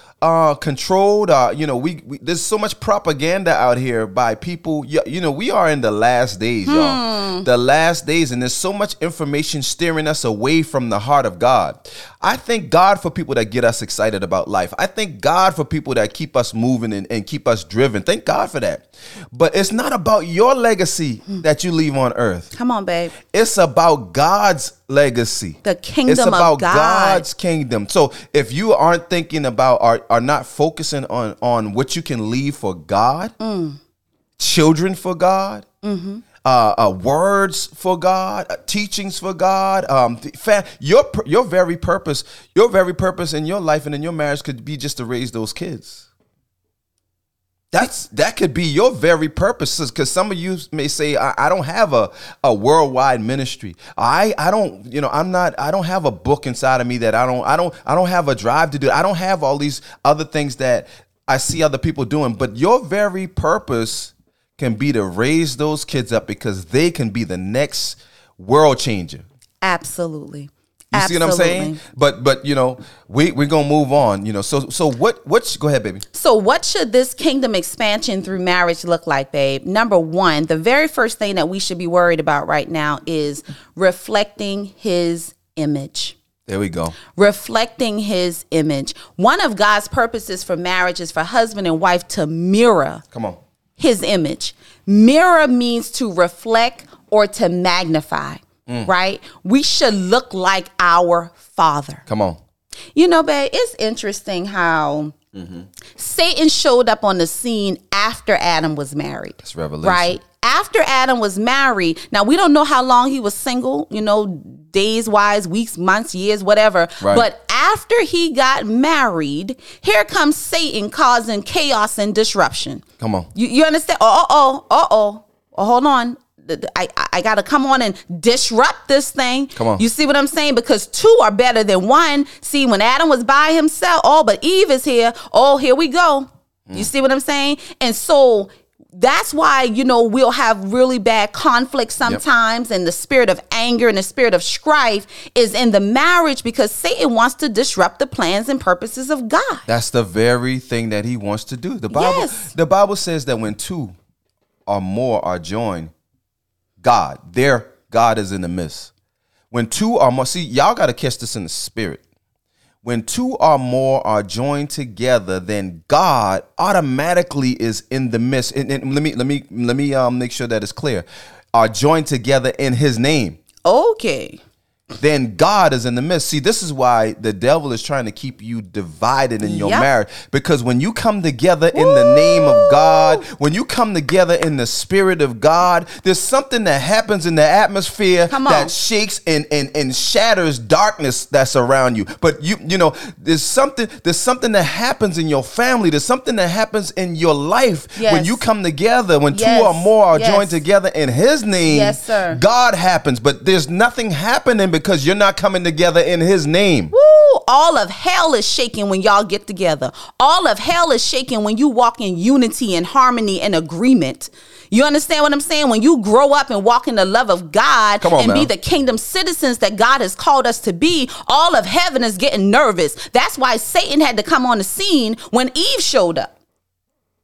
controlled. There's so much propaganda out here by people. You know, we are in the last days, y'all. The last days, and there's so much information steering us away from the heart of God. I thank God for people that get us excited about life. I thank God for people that keep us moving and keep us driven. Thank God for that. But it's not about your legacy that you leave on earth. Come on, babe. It's about God's legacy. The kingdom of God. It's about God's kingdom. So if you aren't thinking about, are not focusing on what you can leave for God, children for God, words for God, teachings for God, your very purpose in your life and in your marriage could be just to raise those kids. That could be your very purposes, because some of you may say, I don't have a worldwide ministry. I don't have a book inside of me that I don't have a drive to do. I don't have all these other things that I see other people doing. But your very purpose can be to raise those kids up, because they can be the next world changer. Absolutely. You see what I'm saying? But you know, we're going to move on, you know. So what go ahead, baby. So what should this kingdom expansion through marriage look like, babe? Number one, the very first thing that we should be worried about right now is reflecting his image. There we go. Reflecting his image. One of God's purposes for marriage is for husband and wife to mirror. Come on. His image. Mirror means to reflect or to magnify. Right? We should look like our Father. Come on. You know, babe, it's interesting how Satan showed up on the scene after Adam was married. That's revelation. Right? After Adam was married. Now, we don't know how long he was single, you know, days-wise, weeks, months, years, whatever. Right. But after he got married, here comes Satan causing chaos and disruption. Come on. You understand? Oh, hold on. I got to come on and disrupt this thing. Come on. You see what I'm saying? Because two are better than one. See, when Adam was by himself, but Eve is here. Oh, here we go. Mm. You see what I'm saying? And so that's why, you know, we'll have really bad conflict sometimes. Yep. And the spirit of anger and the spirit of strife is in the marriage, because Satan wants to disrupt the plans and purposes of God. That's the very thing that he wants to do. The Bible says that when two or more are joined, God is in the midst. When two or more, see, y'all got to catch this in the spirit. When two or more are joined together, then God automatically is in the midst. And let me make sure that it's clear. Are joined together in His name. Okay. Then God is in the midst. See, this is why the devil is trying to keep you divided in your marriage. Because when you come together in the name of God, when you come together in the spirit of God, there's something that happens in the atmosphere that shakes and shatters darkness that's around you. But you know, there's something that happens in your family. There's something that happens in your life when you come together, when two or more are joined together in His name. Yes, sir. God happens, but there's nothing happening because you're not coming together in His name. Woo! All of hell is shaking when y'all get together. All of hell is shaking when you walk in unity and harmony and agreement. You understand what I'm saying? When you grow up and walk in the love of God be the kingdom citizens that God has called us to be, all of heaven is getting nervous. That's why Satan had to come on the scene when Eve showed up.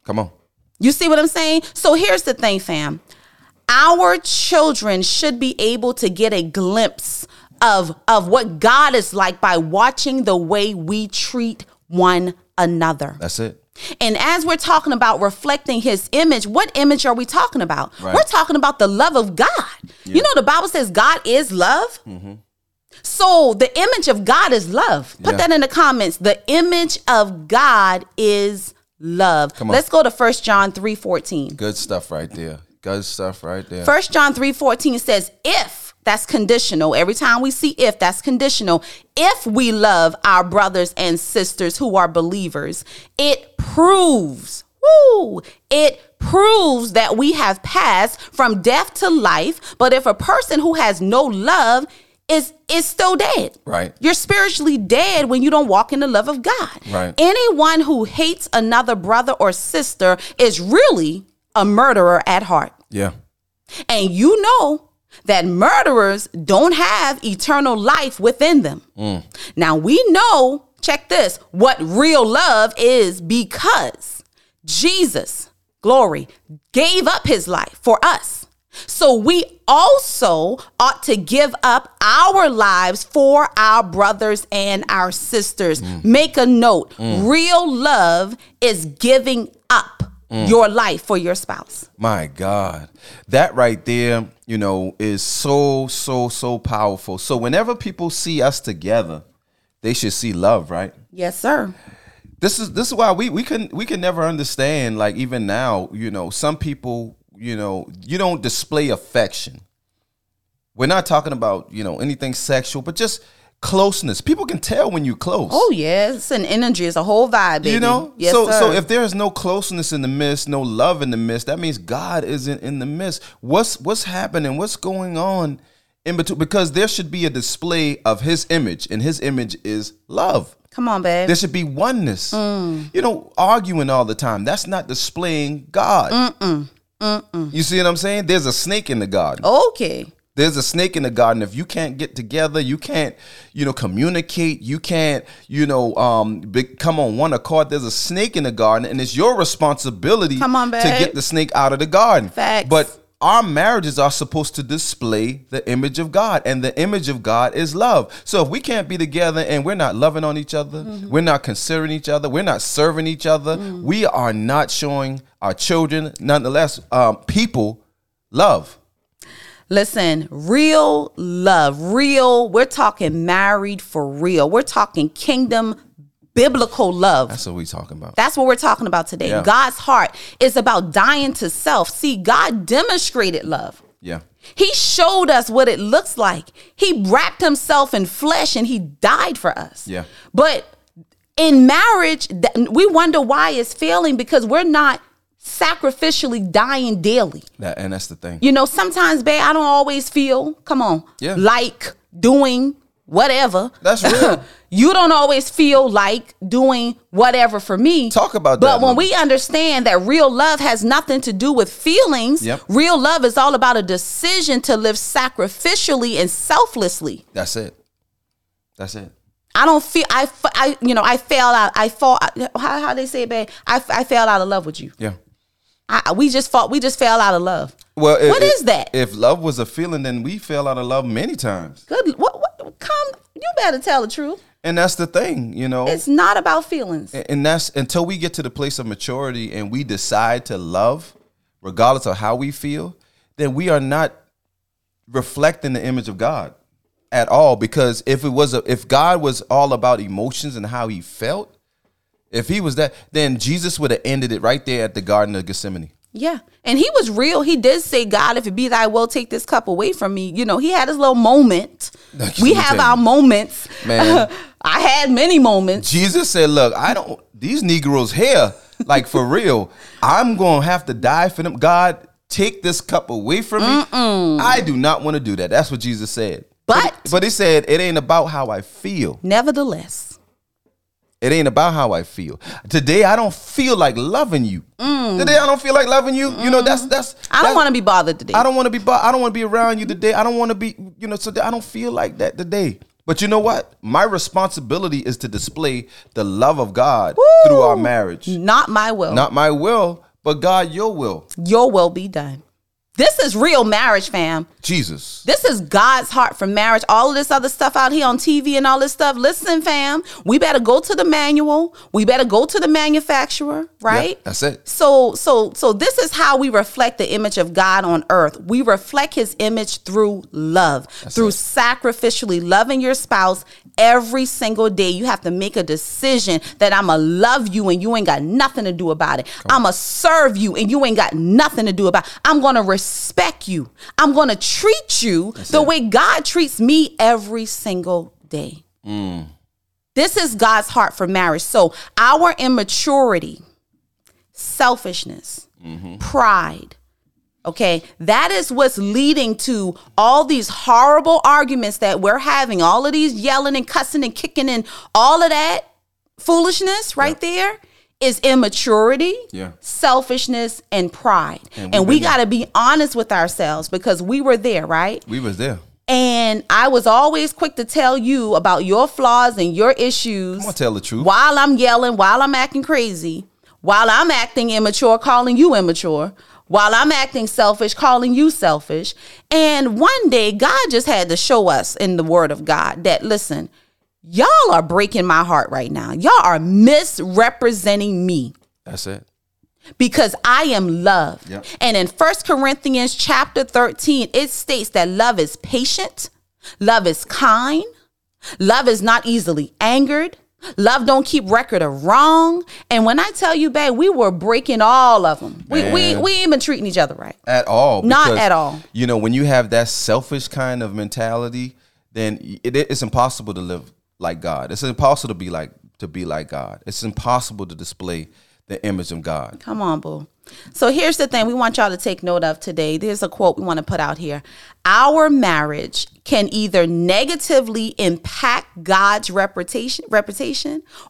Come on. You see what I'm saying? So here's the thing, fam. Our children should be able to get a glimpse of what God is like by watching the way we treat one another. That's it. And as we're talking about reflecting His image, what image are we talking about? Right. We're talking about the love of God. Yeah. You know, the Bible says God is love. Mm-hmm. So the image of God is love. Put that in the comments. The image of God is love. Let's go to 1 John 3:14. Good stuff right there. Good stuff right there. 1 John 3:14 says, if, that's conditional. Every time we see if, that's conditional. If we love our brothers and sisters who are believers, it proves, it proves that we have passed from death to life. But if a person who has no love, is still dead. Right. You're spiritually dead when you don't walk in the love of God. Right. Anyone who hates another brother or sister is really a murderer at heart. Yeah. And you know that murderers don't have eternal life within them. Mm. Now we know, check this, what real love is, because Jesus, glory, gave up his life for us. So we also ought to give up our lives for our brothers and our sisters. Mm. Make a note. Mm. Real love is giving up your life for your spouse. My God. That right there, you know, is so, so, so powerful. So whenever people see us together, they should see love, right? Yes, sir. This is why we can never understand, like, even now, you know, some people, you know, you don't display affection. We're not talking about, you know, anything sexual, but just closeness. People can tell when you're close. Oh, yes. It's an energy. It's a whole vibe, baby. You know? Yes, so if there is no closeness in the midst, no love in the midst, that means God isn't in the midst. What's happening? What's going on in between? Because there should be a display of his image, and his image is love. Come on, babe. There should be oneness. Mm. You know, arguing all the time, that's not displaying God. Mm-mm. Mm-mm. You see what I'm saying? There's a snake in the garden. Okay. There's a snake in the garden. If you can't get together, you can't, you know, communicate. You can't, you know, come on one accord. There's a snake in the garden, and it's your responsibility to get the snake out of the garden. Facts. But our marriages are supposed to display the image of God, and the image of God is love. So if we can't be together and we're not loving on each other, mm-hmm. we're not considering each other, we're not serving each other, mm-hmm. we are not showing our children, nonetheless, people, love. Listen, real love, real, we're talking married for real. We're talking kingdom biblical love. That's what we're talking about. That's what we're talking about today. Yeah. God's heart is about dying to self. See, God demonstrated love. Yeah. He showed us what it looks like. He wrapped himself in flesh and he died for us. Yeah. But in marriage, we wonder why it's failing, because we're not sacrificially dying daily. And that's the thing. You know, sometimes, babe, I don't always feel, like doing whatever. That's real. You don't always feel like doing whatever for me. Talk about that. But when we understand that real love has nothing to do with feelings, yep. real love is all about a decision to live sacrificially and selflessly. That's it. That's it. I don't feel, I fell out. I fall. How they say it, babe? I fell out of love with you. Yeah. We just fell out of love. Well, what is that? If love was a feeling, then we fell out of love many times. Good. What? Come, you better tell the truth. And that's the thing, you know. It's not about feelings. And that's until we get to the place of maturity and we decide to love, regardless of how we feel, then we are not reflecting the image of God at all. Because if God was all about emotions and how he felt, if he was that, then Jesus would have ended it right there at the Garden of Gethsemane. Yeah. And he was real. He did say, God, if it be thy will, take this cup away from me. You know, he had his little moment. We have our moments. Man. I had many moments. Jesus said, look, these Negroes here, like, for real, I'm going to have to die for them. God, take this cup away from me. I do not want to do that. That's what Jesus said. But he said, it ain't about how I feel. Nevertheless. It ain't about how I feel. Today, I don't feel like loving you. Mm. Today, I don't feel like loving you. Mm. You know, I don't want to be bothered today. I don't want to be around you today. I don't want to be, you know, so I don't feel like that today. But you know what? My responsibility is to display the love of God through our marriage. Not my will. Not my will, but God, your will. Your will be done. This is real marriage, fam. Jesus. This is God's heart for marriage. All of this other stuff out here on TV and all this stuff. Listen, fam, we better go to the manual. We better go to the manufacturer, right? Yeah, that's it. So this is how we reflect the image of God on earth. We reflect his image through love, sacrificially loving your spouse every single day. You have to make a decision that I'm going to love you and you ain't got nothing to do about it. I'm going to serve you and you ain't got nothing to do about it. I'm going to respect you. I'm going to treat you way God treats me every single day. Mm. This is God's heart for marriage. So our immaturity, selfishness, pride, Okay, that is what's leading to all these horrible arguments that we're having, all of these yelling and cussing and kicking and all of that foolishness right there is immaturity, selfishness, and pride. And we got to be honest with ourselves because we were there, right? We was there. And I was always quick to tell you about your flaws and your issues. Come on, tell the truth. While I'm yelling, while I'm acting crazy, while I'm acting immature, calling you immature, while I'm acting selfish, calling you selfish. And one day, God just had to show us in the Word of God that, listen, y'all are breaking my heart right now. Y'all are misrepresenting me. That's it. Because I am love. Yep. And in 1 Corinthians chapter 13, it states that love is patient. Love is kind. Love is not easily angered. Love don't keep record of wrong. And when I tell you, babe, we were breaking all of them. We ain't been treating each other right. At all. Not at all. You know, when you have that selfish kind of mentality, then it's impossible to live like God. It's impossible to be like God. It's impossible to display the image of God. Come on, boo. So here's the thing we want y'all to take note of today. There's a quote we want to put out here. Our marriage can either negatively impact God's reputation,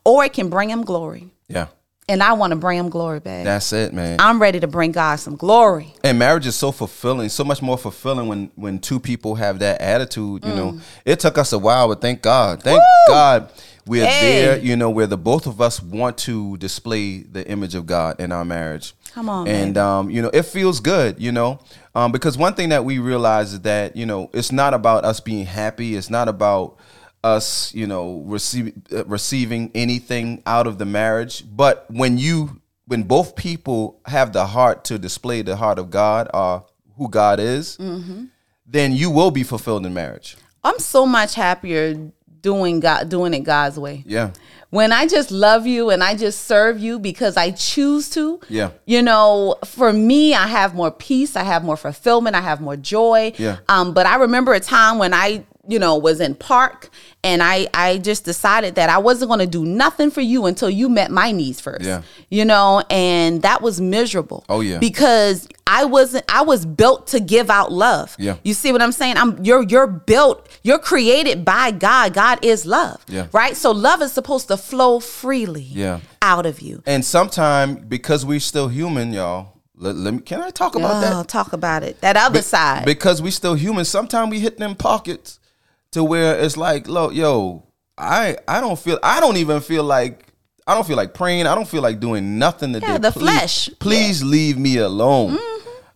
or it can bring him glory. Yeah. And I want to bring him glory, babe. That's it, man. I'm ready to bring God some glory. And marriage is so fulfilling, so much more fulfilling when two people have that attitude, you know. It took us a while, but thank God. Thank Woo! God. We're there, you know, where the both of us want to display the image of God in our marriage. Come on. And, you know, it feels good, you know, because one thing that we realize is that, you know, it's not about us being happy. It's not about us, you know, receiving anything out of the marriage. But when both people have the heart to display the heart of God or who God is, then you will be fulfilled in marriage. I'm so much happier doing it God's way. Yeah. When I just love you and I just serve you because I choose to. Yeah. You know, for me, I have more peace. I have more fulfillment. I have more joy. Yeah. But I remember a time when I, you know, was in park and I just decided that I wasn't going to do nothing for you until you met my needs first. Yeah. You know, and that was miserable. Oh yeah. Because I was built to give out love. Yeah. You see what I'm saying? You're created by God. God is love. Yeah. Right? So love is supposed to flow freely out of you. And sometimes because we're still human, y'all, can I talk about that? Talk about it. That other side. Because we're still human, sometimes we hit them pockets to where it's like, look, yo, I don't feel like praying. I don't feel like doing nothing today. Yeah, the flesh. Please leave me alone. Mm-hmm.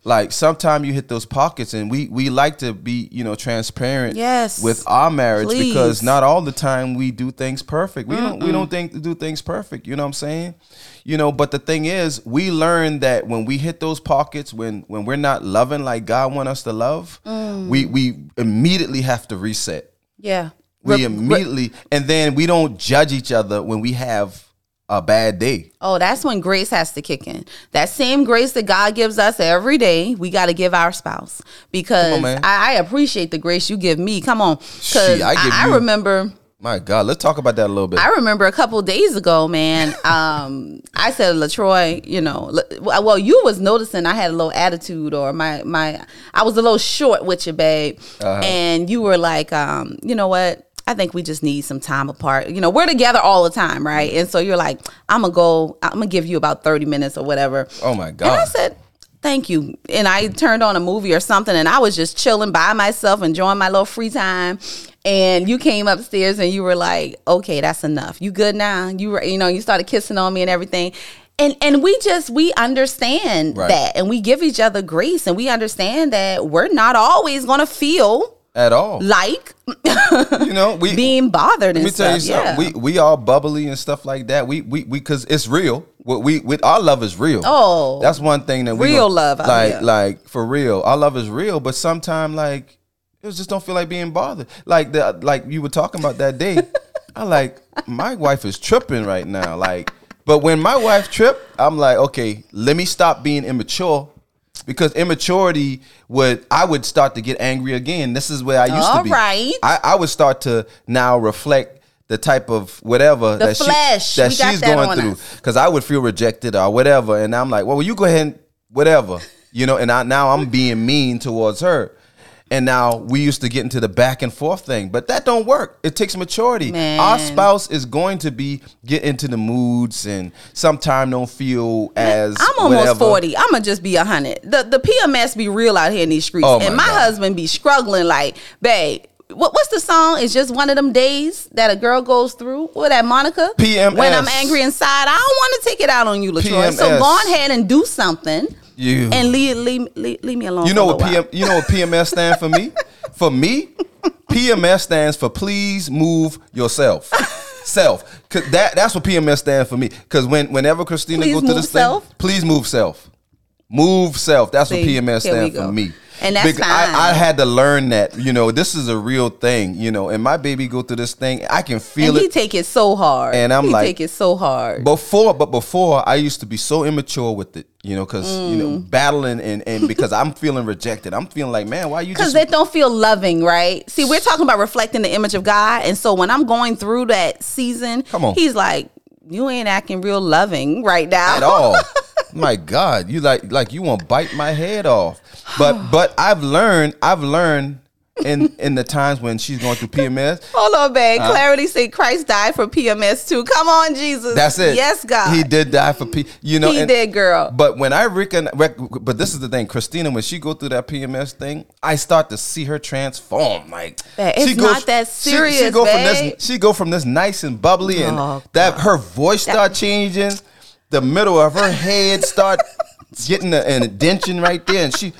Like sometimes you hit those pockets, and we like to be, you know, transparent with our marriage because not all the time we do things perfect. We don't do things perfect. You know what I'm saying? You know, but the thing is, we learn that when we hit those pockets, when we're not loving like God wants us to love, we immediately have to reset. Yeah. We immediately, and then we don't judge each other when we have a bad day. Oh, that's when grace has to kick in. That same grace that God gives us every day, we got to give our spouse. Because I appreciate the grace you give me. Come on. Because I remember. My God, let's talk about that a little bit. I remember a couple of days ago, man, I said, LaTroy, you know, well, you was noticing I had a little attitude or I was a little short with you, babe. Uh-huh. And you were like, you know what? I think we just need some time apart. You know, we're together all the time, right? And so you're like, I'm going to give you about 30 minutes or whatever. Oh, my God. And I said, thank you. And I turned on a movie or something, and I was just chilling by myself, enjoying my little free time. And you came upstairs, and you were like, okay, that's enough. You good now? You started kissing on me and everything. And we understand that, and we give each other grace, and we understand that we're not always going to feel at all like, you know, we being bothered and stuff. Let me tell you something. We all bubbly and stuff like that. We because it's real. With our love is real. Oh, that's one thing that real love. Like for real, our love is real. But sometimes, like, it just don't feel like being bothered. Like you were talking about that day. I like my wife is tripping right now. Like, but when my wife tripped, I'm like, okay, let me stop being immature. Because immaturity I would start to get angry again. This is where I used to be. All right. I would start to now reflect the type of whatever the flesh that she's going through. Because I would feel rejected or whatever. And I'm like, well, you go ahead and whatever. You know, and now I'm being mean towards her. And now we used to get into the back and forth thing, but that don't work. It takes maturity. Man. Our spouse is going to get into the moods and sometimes don't feel as I'm almost whatever. 40. I'm going to just be 100. The PMS be real out here in these streets. Oh my and my God. Husband be struggling like, babe, what's the song? It's just one of them days that a girl goes through. Or that Monica? PMS. When I'm angry inside, I don't want to take it out on you, LaTroy. So go ahead and do something. You and leave me alone. You know what you know what PMS stands for me? For me, PMS stands for please move yourself. Self. Cause that's what PMS stands for me. Cause whenever Christina please goes to this self. Thing, please move self. Move self. That's what PMS stands for me. And that's fine. I had to learn that, you know, this is a real thing, you know, and my baby go through this thing. I can feel and it. And he take it so hard. And I'm like. He take it so hard. Before, I used to be so immature with it, you know, because, you know, battling and because I'm feeling rejected. I'm feeling like, man, why are you just. Because they don't feel loving, right? See, we're talking about reflecting the image of God. And so when I'm going through that season, he's like, you ain't acting real loving right now. At all. My God, you like you want to bite my head off. But I've learned in the times when she's going through PMS. Hold on, babe. Clarity said Christ died for PMS too. Come on, Jesus. That's it. Yes, God. He did die for PMS. You know, he did, girl. But when I but this is the thing, Christina, when she go through that PMS thing, I start to see her transform. Like it's she goes, not that serious. She go babe. She go from this nice and bubbly and that her voice start changing. The middle of her head start getting an indention right there, and she.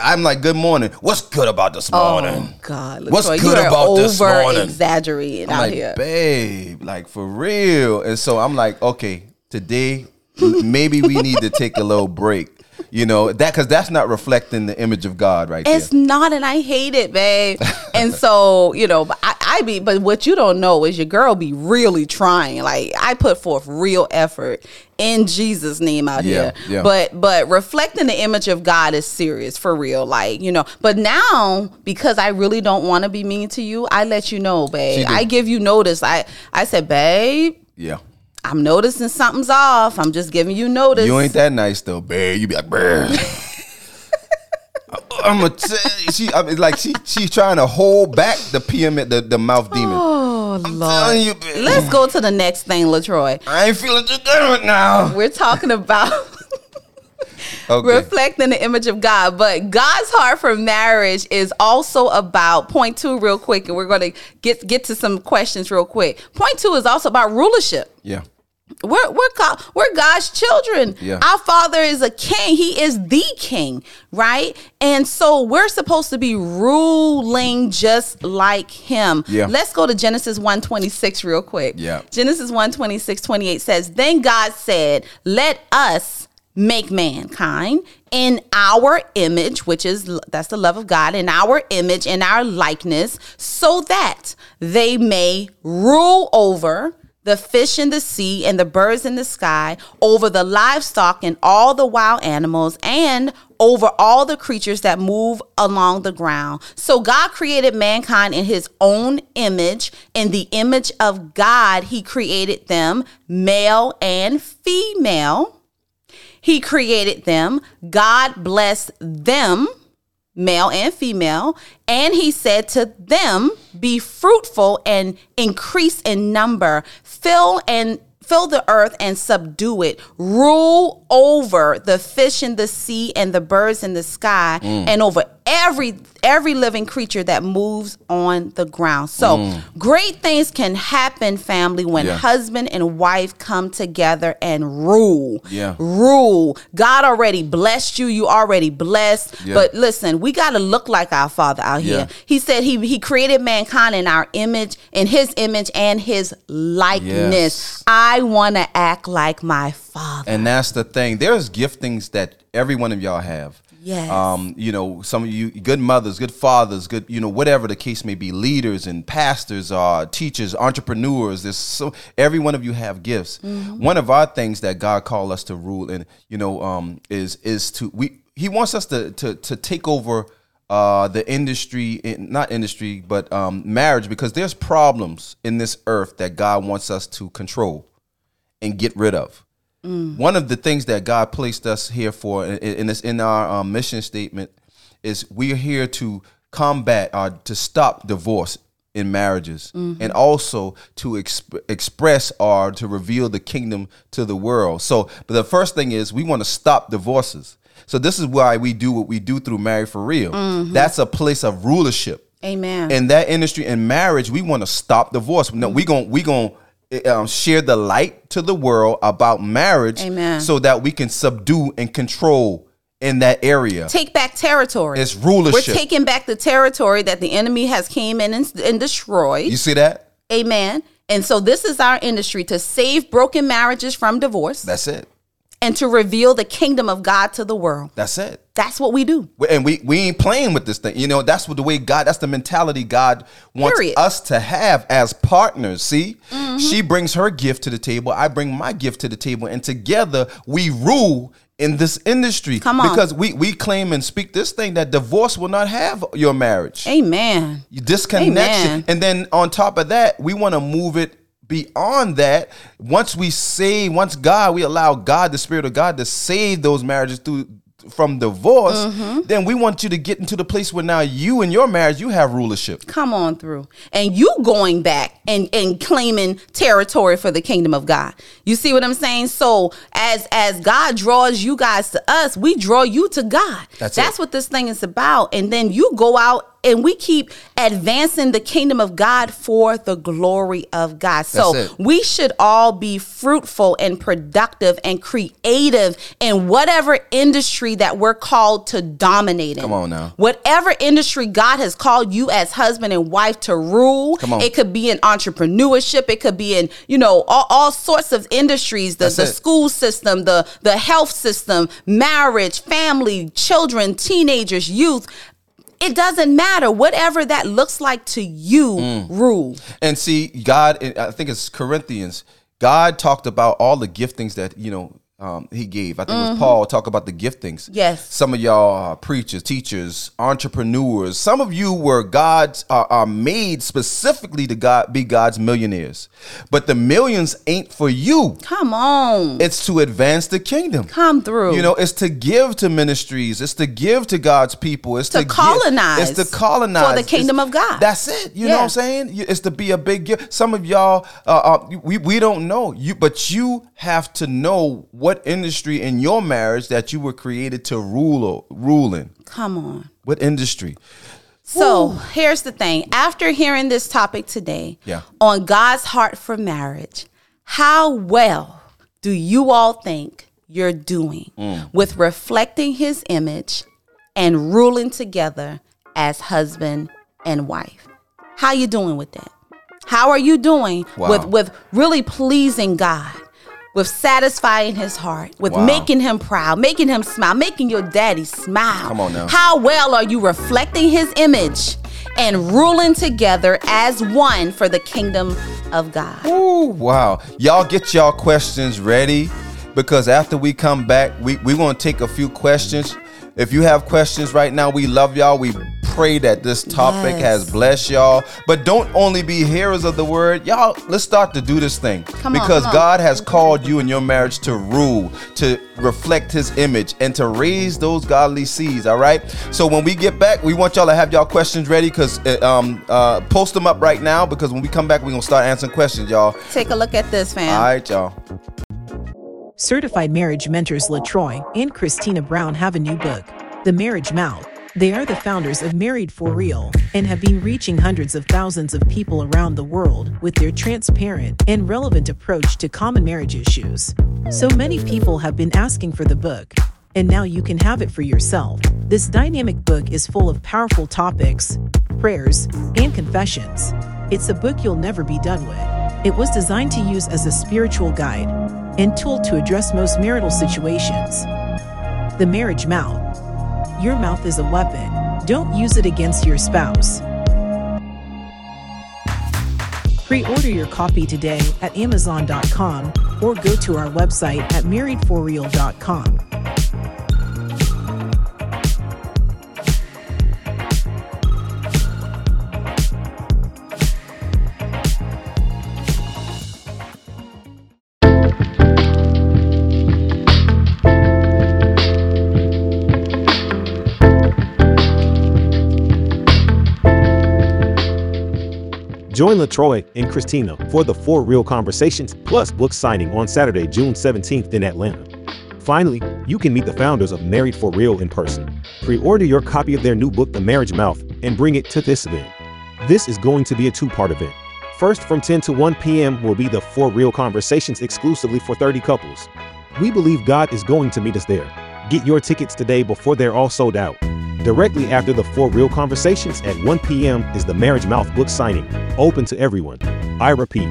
I'm like, good morning. What's good about this morning? Oh God, LaTroy, what's good about this morning? Exaggerating out here, babe. Like for real. And so I'm like, okay, today maybe we need to take a little break. You know that because that's not reflecting the image of God, right? It's not, and I hate it, babe. And so you know, but what you don't know is your girl be really trying. Like I put forth real effort in Jesus' name out here. Yeah. But reflecting the image of God is serious for real. Like you know, but now because I really don't want to be mean to you, I let you know, babe. I give you notice. I said, babe. Yeah. I'm noticing something's off. I'm just giving you notice. You ain't that nice though, babe. You be like, I'm a she's trying to hold back the PMS, the mouth demon. Oh I'm Lord, telling you, babe. Let's go to the next thing, LaTroy. I ain't feeling too good right now. We're talking about reflecting the image of God, but God's heart for marriage is also about point 2 real quick, and we're going to get to some questions real quick. Point 2 is also about rulership. Yeah. We're God's children. Yeah. Our Father is a king. He is the king, right? And so we're supposed to be ruling just like him. Yeah. Let's go to Genesis 1:26 real quick. Yeah. Genesis 1:26-28 says, "Then God said, let us make mankind in our image," which is, that's the love of God, "in our image, in our likeness, so that they may rule over the fish in the sea and the birds in the sky, over the livestock and all the wild animals, and over all the creatures that move along the ground." So God created mankind in his own image. In the image of God, he created them, male and female. He created them. God blessed them, male and female. And he said to them, "Be fruitful and increase in number. Fill the earth and subdue it. Rule over the fish in the sea and the birds in the sky and over every living creature that moves on the ground." So great things can happen, family, when husband and wife come together and rule. Yeah. Rule. God already blessed you. You already blessed. Yeah. But listen, we got to look like our Father out here. He said he created mankind in our image, in his image and his likeness. Yes. I want to act like my Father. And that's the thing. There's giftings that every one of y'all have. Yes. You know, some of you, good mothers, good fathers, good, you know, whatever the case may be, leaders and pastors, teachers, entrepreneurs. There's so every one of you have gifts. Mm-hmm. One of our things that God called us to rule and, you know, he wants us to take over the industry, not industry, but marriage, because there's problems in this earth that God wants us to control and get rid of. One of the things that God placed us here for, and it's in our mission statement, is we're here to combat or to stop divorce in marriages, and also to express or to reveal the kingdom to the world. So but the first thing is we want to stop divorces. So this is why we do what we do through Married for Real. That's a place of rulership. Amen. In that industry, in marriage, we want to stop divorce. No, we're going to share the light to the world about marriage. Amen. So that we can subdue and control in that area. Take back territory. It's rulership. We're taking back the territory that the enemy has came in and destroyed. You see that? Amen. And so this is our industry, to save broken marriages from divorce. That's it. And to reveal the kingdom of God to the world. That's it. That's what we do. And we ain't playing with this thing. You know, that's what the way God, that's the mentality God wants us to have as partners. See, she brings her gift to the table. I bring my gift to the table. And together we rule in this industry. Come on. Because we claim and speak this thing that divorce will not have your marriage. Amen. Disconnection. Amen. And then on top of that, we want to move it beyond that. Once we allow God, the Spirit of God, to save those marriages from divorce, then we want you to get into the place where now you and your marriage, you have rulership. Come on through. And you going back and claiming territory for the kingdom of God. You see what I'm saying? So as God draws you guys to us, we draw you to God. That's what this thing is about. And then you go out and we keep advancing the kingdom of God for the glory of God. So we should all be fruitful and productive and creative in whatever industry that we're called to dominate in. Come on now. Whatever industry God has called you as husband and wife to rule. Come on. It could be in entrepreneurship. It could be in, all sorts of industries, the school system, the health system, marriage, family, children, teenagers, youth. It doesn't matter. Whatever that looks like to you, rule. And see, God, I think it's Corinthians, God talked about all the giftings that, he gave. I think it was Paul talk about the giftings. Yes. Some of y'all are preachers, teachers, entrepreneurs. Some of you were God's, are made specifically to be God's millionaires. But the millions ain't for you. Come on. It's to advance the kingdom. Come through. It's to give to ministries. It's to give to God's people. It's to colonize. It's to colonize. For the kingdom of God. That's it. You know what I'm saying? It's to be a big gift. Some of y'all, we don't know you, but you have to know what industry in your marriage that you were created to rule in. Come on. What industry? So here's the thing. After hearing this topic today on God's heart for marriage, how well do you all think you're doing with reflecting his image and ruling together as husband and wife? How you doing with that? How are you doing with really pleasing God? With satisfying his heart, with making him proud, making him smile, making your daddy smile. Come on now. How well are you reflecting his image and ruling together as one for the kingdom of God? Ooh, wow. Y'all get y'all questions ready, because after we come back, we're going to take a few questions. If you have questions right now, we love y'all. We pray that this topic has blessed y'all. But don't only be hearers of the word. Y'all, let's start to do this thing. Because God has called you in your marriage to rule, to reflect his image, and to raise those godly seeds, all right? So when we get back, we want y'all to have y'all questions ready, because post them up right now, because when we come back, we're going to start answering questions, y'all. Take a look at this, fam. All right, y'all. Certified marriage mentors LaTroy and Christina Brown have a new book, The Marriage Mouth. They are the founders of Married for Real and have been reaching hundreds of thousands of people around the world with their transparent and relevant approach to common marriage issues. So many people have been asking for the book, and now you can have it for yourself. This dynamic book is full of powerful topics, prayers, and confessions. It's a book you'll never be done with. It was designed to use as a spiritual guide and tool to address most marital situations. The Marriage Mouth. Your mouth is a weapon. Don't use it against your spouse. Pre-order your copy today at Amazon.com or go to our website at MarriedForReal.com. Join LaTroy and Christina for the For Real Conversations plus book signing on Saturday, June 17th in Atlanta. Finally, you can meet the founders of Married for Real in person. Pre-order your copy of their new book, The Marriage Mouth, and bring it to this event. This is going to be a two-part event. First, from 10 to 1 p.m. will be the For Real Conversations exclusively for 30 couples. We believe God is going to meet us there. Get your tickets today before they're all sold out. Directly after the For Real Conversations at 1 p.m. is the Marriage Mouth book signing, open to everyone. I repeat,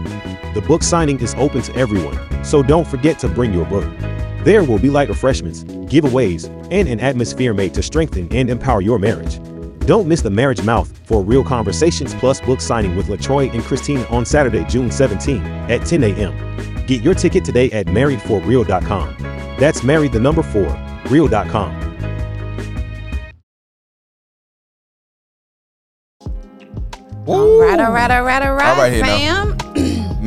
the book signing is open to everyone, so don't forget to bring your book. There will be light refreshments, giveaways, and an atmosphere made to strengthen and empower your marriage. Don't miss the Marriage Mouth For Real Conversations plus book signing with LaTroy and Christina on Saturday, June 17 at 10 a.m. Get your ticket today at MarriedForReal.com. That's married the number 4, real.com. All right, fam.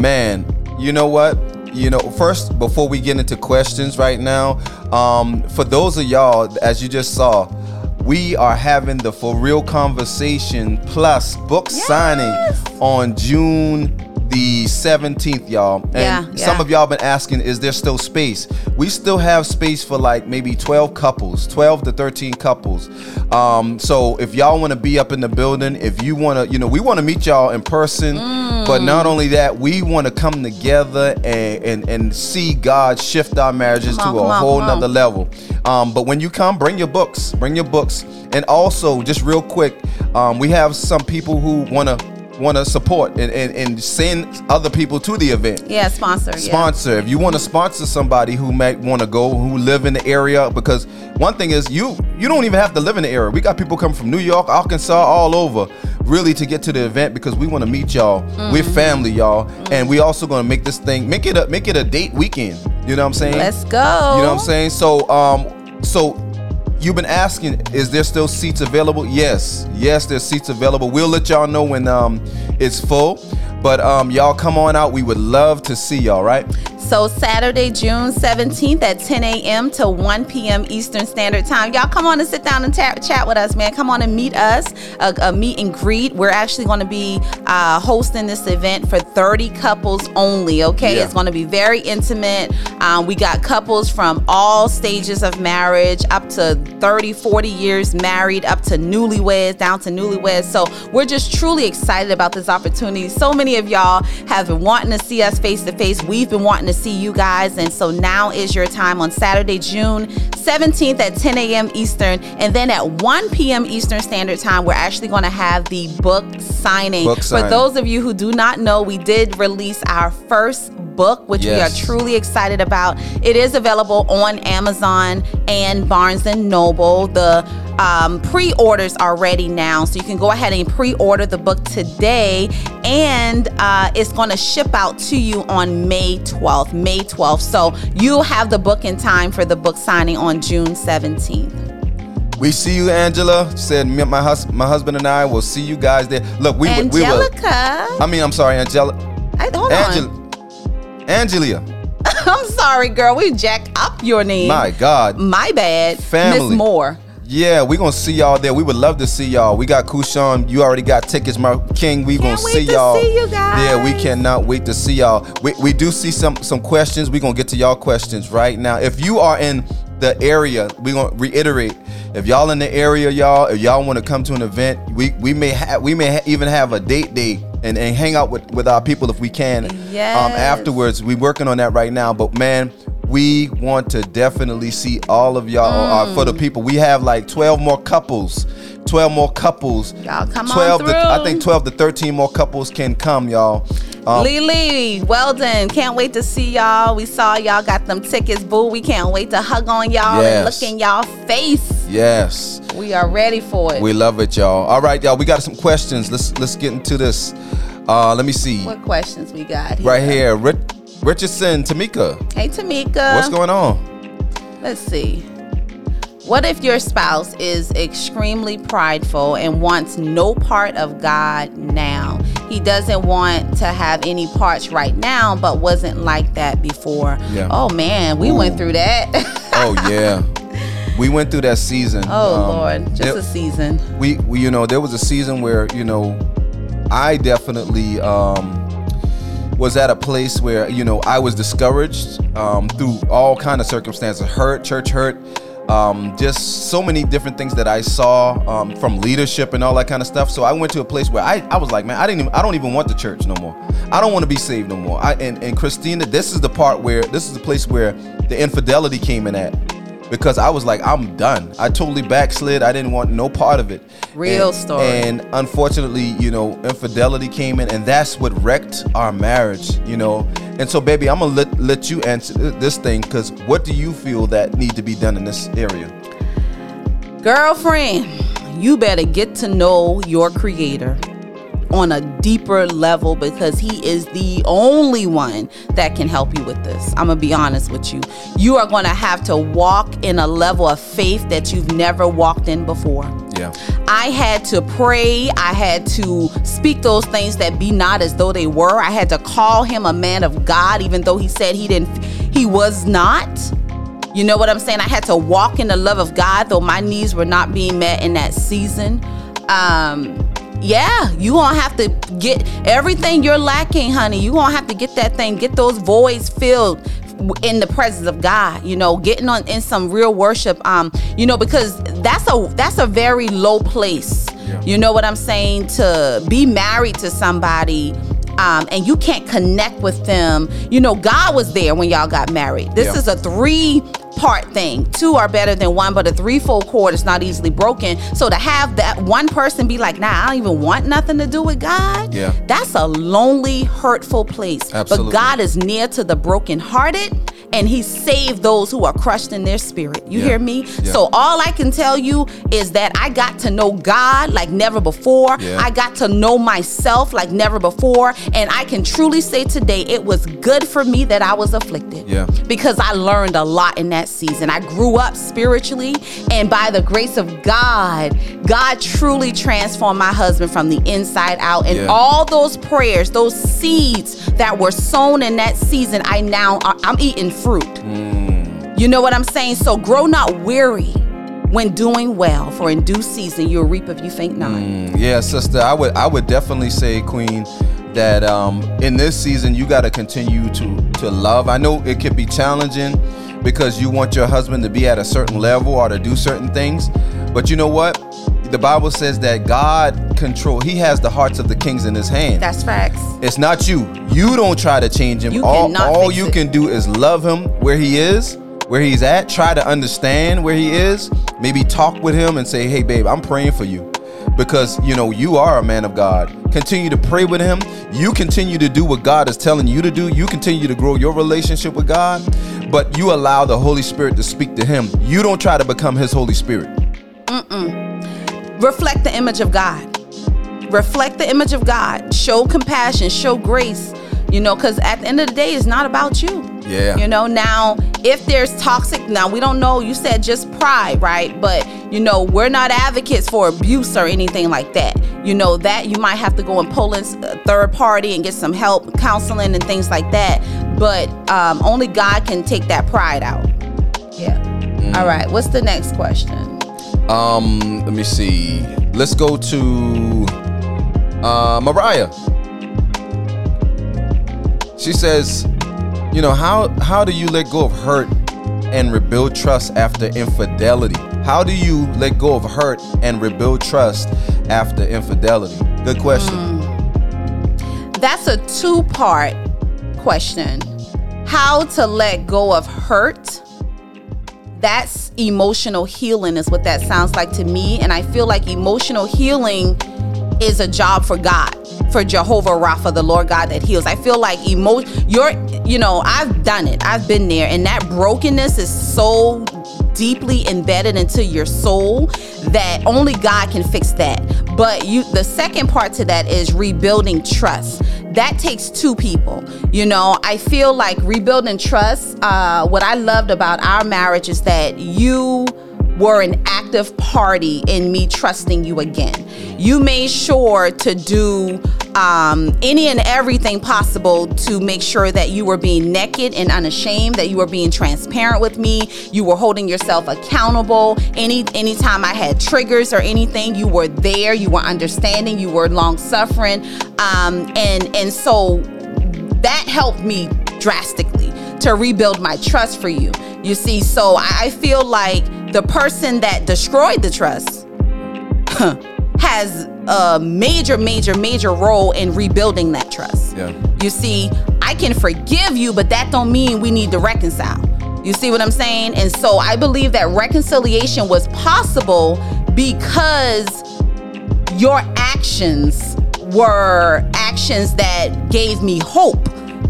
Man, you know what? You know, first, before we get into questions right now, for those of y'all, as you just saw, we are having the For Real Conversation plus book signing on June the 17th, y'all. And some of y'all been asking, is there still space? We still have space for like maybe 12 couples, 12 to 13 couples. So if y'all want to be up in the building, if you want to, you know, we want to meet y'all in person. But not only that, we want to come together and see God shift our marriages to a whole nother level. But when you come, bring your books. And also, just real quick, we have some people who want to support and send other people to the event. Sponsor. If you want to sponsor somebody who might want to go, who live in the area, because one thing is you don't even have to live in the area. We got people coming from New York, Arkansas, all over, really, to get to the event, because we want to meet y'all. We're family, y'all. And we also going to make this thing, make it a date weekend. You know what I'm saying? Let's go. You know what I'm saying? So you've been asking, is there still seats available? Yes, there's seats available. We'll let y'all know when it's full. But y'all come on out. We would love to see y'all, right? So Saturday, June 17th at 10 a.m. to 1 p.m. Eastern Standard Time. Y'all come on and sit down and chat with us, man. Come on and meet us, a meet and greet. We're actually going to be hosting this event for 30 couples only, okay? Yeah. It's going to be very intimate. We got couples from all stages of marriage, up to 30, 40 years married, up to newlyweds, down to newlyweds. So we're just truly excited about this opportunity. So many of y'all have been wanting to see us face to face. We've been wanting to see you guys, and so now is your time on Saturday, June 17th at 10 a.m. Eastern, and then at 1 p.m. Eastern Standard Time, we're actually going to have the book signing. For those of you who do not know, we did release our first book, which we are truly excited about. It is available on Amazon and Barnes & Noble. The pre-orders are ready now, so you can go ahead and pre-order the book today, and it's going to ship out to you on May 12th. So you'll have the book in time for the book signing on June 17th. We see you, Angela. She said, my husband and I will see you guys there. Look, Angelia. I'm sorry, girl. We jacked up your name. My God. My bad. Family. Miss Moore. Yeah, we're going to see y'all there. We would love to see y'all. We got Kushan. You already got tickets, my king. We're going to see y'all. Can't wait to see you guys. Yeah, we cannot wait to see y'all. We do see some questions. We're going to get to y'all questions right now. If you are in the area, we're going to reiterate. If y'all in the area, y'all, if y'all want to come to an event, we may even have a date and hang out with our people if we can. Yes. Afterwards, we're working on that right now. But, man, we want to definitely see all of y'all for the people. We have like 12 more couples. Y'all come 12 on through. I think 12 to 13 more couples can come, y'all. Lily, Weldon, can't wait to see y'all. We saw y'all got them tickets, boo. We can't wait to hug on y'all and look in y'all face. Yes. We are ready for it. We love it, y'all. All right, y'all, we got some questions. Let's get into this. Let me see. What questions we got here? Right here, Richardson, Tamika. Hey, Tamika. What's going on? Let's see. What if your spouse is extremely prideful and wants no part of God now? He doesn't want to have any parts right now, but wasn't like that before. Yeah. Oh, man, we went through that. Oh, yeah. We went through that season. Oh, Lord, just a season. There was a season where, I definitely was at a place where, you know, I was discouraged through all kinds of circumstances, hurt, church hurt, just so many different things that I saw from leadership and all that kind of stuff. So I went to a place where I was like, man, I don't even want the church no more. I don't want to be saved no more. And Christina, this is the place where the infidelity came in at. Because I was like, I'm done. I totally backslid. I didn't want no part of it. Real story. And unfortunately, you know, infidelity came in, and that's what wrecked our marriage, you know. And so, baby, I'm going to let you answer this thing, because what do you feel that need to be done in this area? Girlfriend, you better get to know your Creator on a deeper level, because He is the only one that can help you with this. I'm gonna be honest with you. You are gonna have to walk in a level of faith that you've never walked in before. Yeah. I had to pray. I had to speak those things that be not as though they were. I had to call him a man of God, even though he said he was not. You know what I'm saying? I had to walk in the love of God, though my needs were not being met in that season. Yeah, you gonna have to get everything you're lacking, honey. You gonna have to get that thing, get those voids filled in the presence of God. You know, getting on in some real worship. You know, because that's a very low place. Yeah. You know what I'm saying? To be married to somebody, and you can't connect with them. You know, God was there when y'all got married. This is a three-part thing. Two are better than one, but a threefold cord is not easily broken. So to have that one person be like, nah, I don't even want nothing to do with God, that's a lonely, hurtful place. Absolutely. But God is near to the brokenhearted, and He saved those who are crushed in their spirit. You hear me? Yeah. So all I can tell you is that I got to know God like never before. Yeah. I got to know myself like never before. And I can truly say today, it was good for me that I was afflicted. Yeah. Because I learned a lot in that season. I grew up spiritually, and by the grace of God, God truly transformed my husband from the inside out. And all those prayers, those seeds that were sown in that season, I'm eating fruit. You know what I'm saying? So grow not weary when doing well, for in due season you'll reap if you faint not. Yeah, sister, I would definitely say, Queen, that in this season you got to continue to love. I know it could be challenging because you want your husband to be at a certain level or to do certain things, but you know what? The Bible says that God controls. He has the hearts of the kings in His hand. That's facts. It's not you. You don't try to change Him. All you can do is love Him where He is, where He's at. Try to understand where He is. Maybe talk with Him and say, hey, babe, I'm praying for you, because, you know, you are a man of God. Continue to pray with Him. You continue to do what God is telling you to do. You continue to grow your relationship with God, but you allow the Holy Spirit to speak to Him. You don't try to become His Holy Spirit. Reflect the image of God. Reflect the image of God. Show compassion. Show grace. You know, because at the end of the day, it's not about you. Yeah. You know, now, if there's toxic, now we don't know. You said just pride, right? But, you know, we're not advocates for abuse or anything like that. You know, that you might have to go and pull in a third party and get some help, counseling and things like that. But only God can take that pride out. Yeah. All right. What's the next question? Let me see. Let's go to Mariah. She says, you know, how do you let go of hurt and rebuild trust after infidelity? How do you let go of hurt and rebuild trust after infidelity? Good question. That's a two-part question. How to let go of hurt. That's emotional healing is what that sounds like to me. And I feel like emotional healing is a job for God, for Jehovah Rapha, the Lord God that heals. I feel like you know, I've done it. I've been there. And that brokenness is so deeply embedded into your soul that only God can fix that. But the second part to that is rebuilding trust. That takes two people. You know, I feel like rebuilding trust, what I loved about our marriage is that you were an active party in me trusting you again. You made sure to do any and everything possible to make sure that you were being naked and unashamed, that you were being transparent with me, you were holding yourself accountable. Anytime I had triggers or anything, you were there, you were understanding, you were long-suffering. And so that helped me drastically to rebuild my trust for you. You see, so I feel like the person that destroyed the trust has a major role in rebuilding that trust. Yeah. You see, I can forgive you, but that don't mean we need to reconcile. You see what I'm saying? And so I believe that reconciliation was possible because your actions were actions that gave me hope.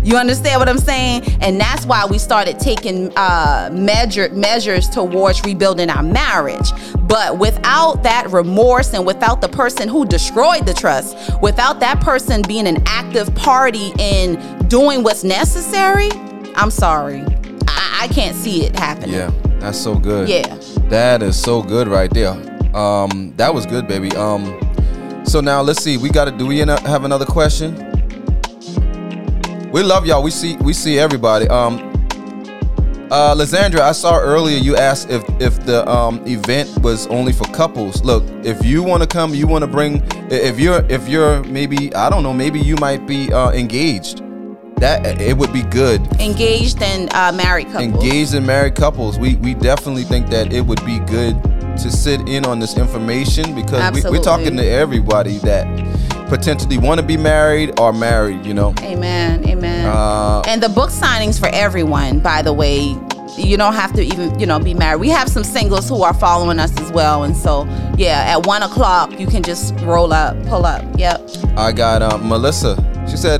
You understand what I'm saying? And that's why we started taking measures towards rebuilding our marriage. But without that remorse and without the person who destroyed the trust, without that person being an active party in doing what's necessary, I'm sorry, I can't see it happening. Yeah, that's so good. Yeah. That is so good right there. That was good, baby. So now let's see. Do we have another question? We love y'all. We see everybody. Lizandra, I saw earlier you asked if the event was only for couples. Look, if you want to come, you want to bring. If you're maybe, I don't know, maybe you might be engaged. That it would be good. Engaged and married couples. Engaged and married couples. We definitely think that it would be good to sit in on this information because we're talking to everybody that potentially want to be married or married, you know. Amen. And the book signings for everyone, by the way. You don't have to even, be married. We have some singles who are following us as well. And so, yeah, at 1:00, you can just pull up. Yep. I got Melissa. She said,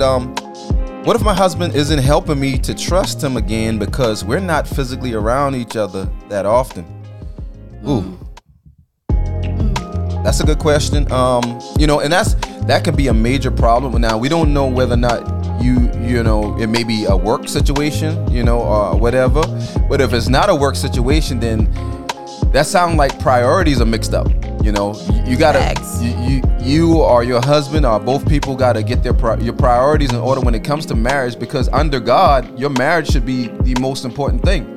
what if my husband isn't helping me to trust him again because we're not physically around each other that often? Ooh. That's a good question. And that can be a major problem. Now, we don't know whether or not it may be a work situation, or whatever. But if it's not a work situation, then that sounds like priorities are mixed up. You gotta, you or your husband or both people gotta get your priorities in order when it comes to marriage, because under God, your marriage should be the most important thing.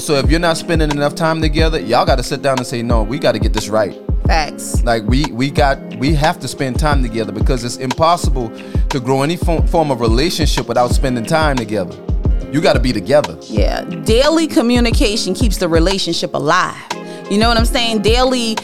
So if you're not spending enough time together, y'all gotta sit down and say, no, we gotta get this right. Facts. Like we have to spend time together because it's impossible to grow any form of relationship without spending time together. You got to be together. Yeah. Daily communication keeps the relationship alive. You know what I'm saying? Daily,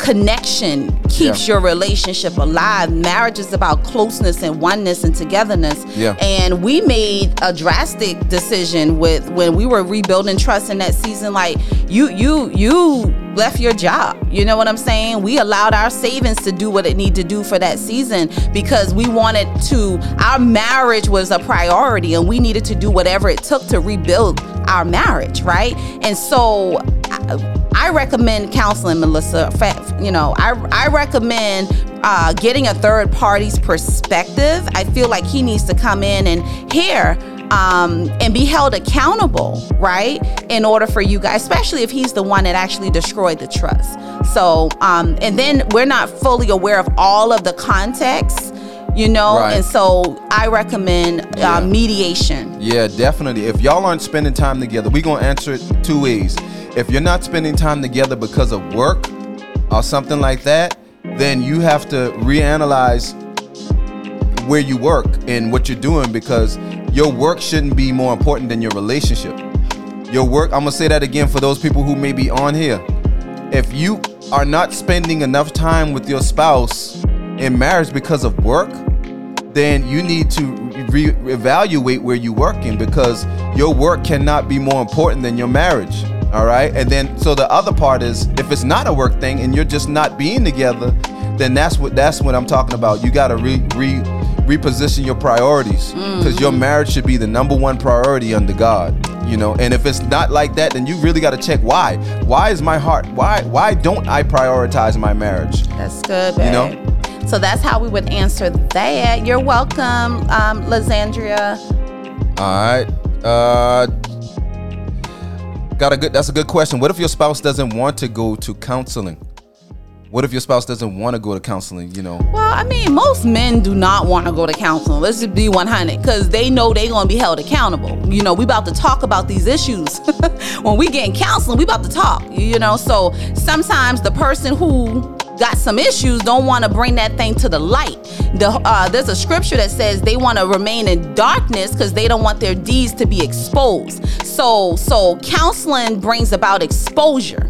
connection keeps your relationship alive. Marriage is about closeness and oneness and togetherness. Yeah. And we made a drastic decision when we were rebuilding trust in that season. Like you left your job. You know what I'm saying? We allowed our savings to do what it needed to do for that season because we wanted to. Our marriage was a priority, and we needed to do whatever it took to rebuild our marriage, right? And so I recommend counseling, Melissa. I recommend getting a third party's perspective. I feel like he needs to come in and hear and be held accountable, right? In order for you guys, especially if he's the one that actually destroyed the trust. So, and then we're not fully aware of all of the context, right. And so I recommend mediation. Yeah, definitely. If y'all aren't spending time together, we're going to answer it two ways. If you're not spending time together because of work or something like that, then you have to reanalyze where you work and what you're doing, because your work shouldn't be more important than your relationship. Your work, I'm going to say that again for those people who may be on here. If you are not spending enough time with your spouse in marriage because of work, then you need to reevaluate where you're working, because your work cannot be more important than your marriage. All right. And then so the other part is, if it's not a work thing and you're just not being together, then that's what I'm talking about. You got to reposition your priorities, because your marriage should be the number one priority under God. And if it's not like that, then you really got to check why. Why is my heart? Why don't I prioritize my marriage? That's good, babe. So that's how we would answer that. You're welcome, Lizandria. All right. That's a good question. What if your spouse doesn't want to go to counseling? What if your spouse doesn't want to go to counseling, you know? Well, I mean, most men do not want to go to counseling. Let's just be 100, because they know they're going to be held accountable. You know, we about to talk about these issues. When we get in counseling, we about to talk, you know? So sometimes the person who got some issues don't want to bring that thing to the light. There's a scripture that says they want to remain in darkness because they don't want their deeds to be exposed. So counseling brings about exposure.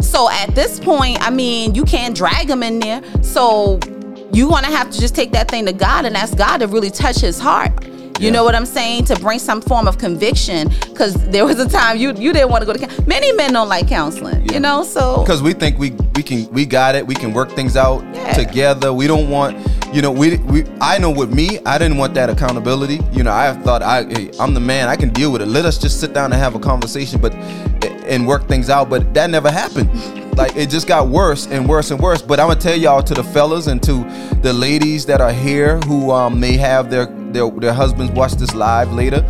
So at this point, I mean, you can't drag them in there. So you're going to have to just take that thing to God and ask God to really touch his heart. You know what I'm saying? To bring some form of conviction, because there was a time you didn't want to go to counseling. Many men don't like counseling, you know, so. Because we think we got it. We can work things out together. We don't want, you know, I know with me, I didn't want that accountability. You know, I thought, I'm the man. I can deal with it. Let us just sit down and have a conversation and work things out. But that never happened. Like, it just got worse and worse and worse. But I'm going to tell y'all, to the fellas and to the ladies that are here who may have their husbands watch this live later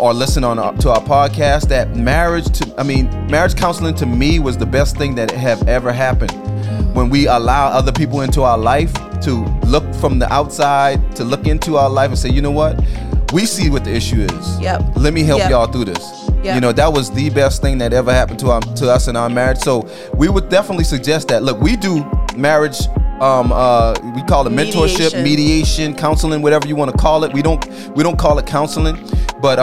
or listen to our podcast, that marriage counseling to me was the best thing that have ever happened. When we allow other people into our life to look from the outside, to look into our life and say, you know what? We see what the issue is. Yep. Let me help y'all through this. Yep. You know, that was the best thing that ever happened to us in our marriage. So we would definitely suggest that. Look, we do marriage, we call it mentorship, mediation, counseling, whatever you want to call it. We don't call it counseling, but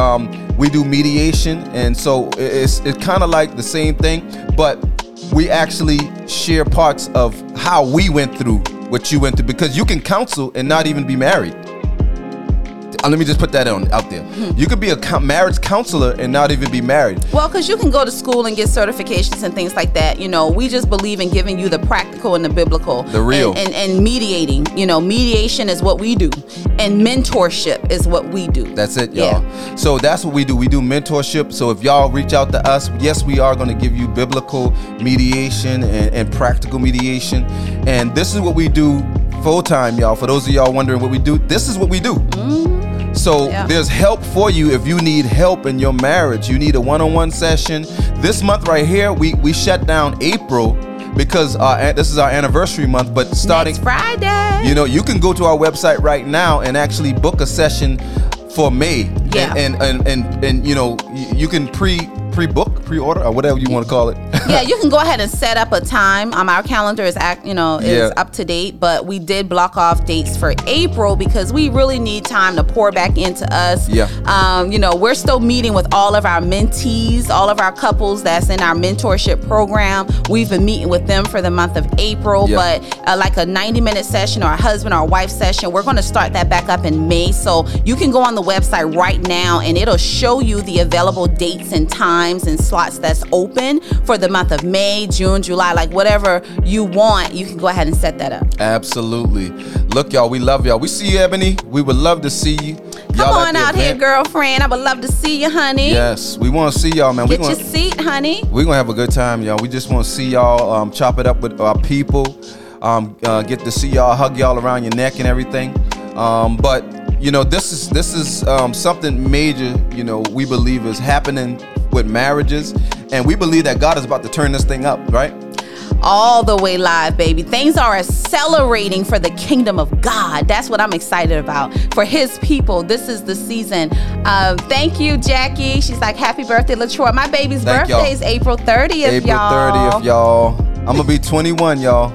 we do mediation. And so it's kind of like the same thing, but we actually share parts of how we went through what you went through, because you can counsel and not even be married. Let me just put that out there. You could be a marriage counselor and not even be married. Well, because you can go to school and get certifications and things like that. You know, we just believe in giving you the practical and the biblical. The real. And mediating. You know, mediation is what we do. And mentorship is what we do. That's it, y'all. Yeah. So that's what we do. We do mentorship. So if y'all reach out to us, yes, we are going to give you biblical mediation and practical mediation. And this is what we do full time, y'all. For those of y'all wondering what we do, this is what we do. Mm-hmm. So there's help for you if you need help in your marriage. You need a one-on-one session. This month right here, we shut down April because this is our anniversary month. But starting next Friday, you know, you can go to our website right now and actually book a session for May. Yeah. And you know, you can pre-order or whatever you want to call it. Yeah, you can go ahead and set up a time. Our calendar is up to date, but we did block off dates for April because we really need time to pour back into us. Yeah. You know, we're still meeting with all of our mentees, all of our couples that's in our mentorship program. We've been meeting with them for the month of April, but like a 90-minute session or a husband or a wife session, we're going to start that back up in May. So you can go on the website right now and it'll show you the available dates and times and slots that's open for the month of May, June, July, like whatever you want, you can go ahead and set that up. Absolutely. Look, y'all, we love y'all. We see you, Ebony. We would love to see you. Come on out here, girlfriend. I would love to see you, honey. Yes, we want to see y'all, man. Get your seat, honey. We're going to have a good time, y'all. We just want to see y'all, chop it up with our people, get to see y'all, hug y'all around your neck and everything. But, you know, this is something major, you know, we believe is happening with marriages, and we believe that God is about to turn this thing up, right? All the way live, baby. Things are accelerating for the kingdom of God. That's what I'm excited about. For his people, this is the season. Thank you, Jackie. She's like, happy birthday, LaTroy. My baby's birthday is April 30th, y'all. April 30th, y'all. I'm going to be 21, y'all.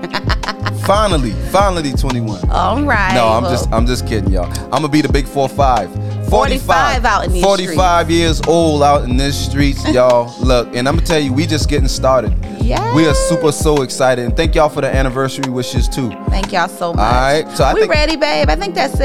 Finally 21. All right. No, I'm just kidding, y'all. I'm going to be the big 4-5. 45 out in these 45 streets. Years old out in these streets, y'all. Look, and I'm gonna tell you, we just getting started. Yeah, we are so excited, and thank y'all for the anniversary wishes too. Thank y'all so much. All right, so we ready, babe. I think that's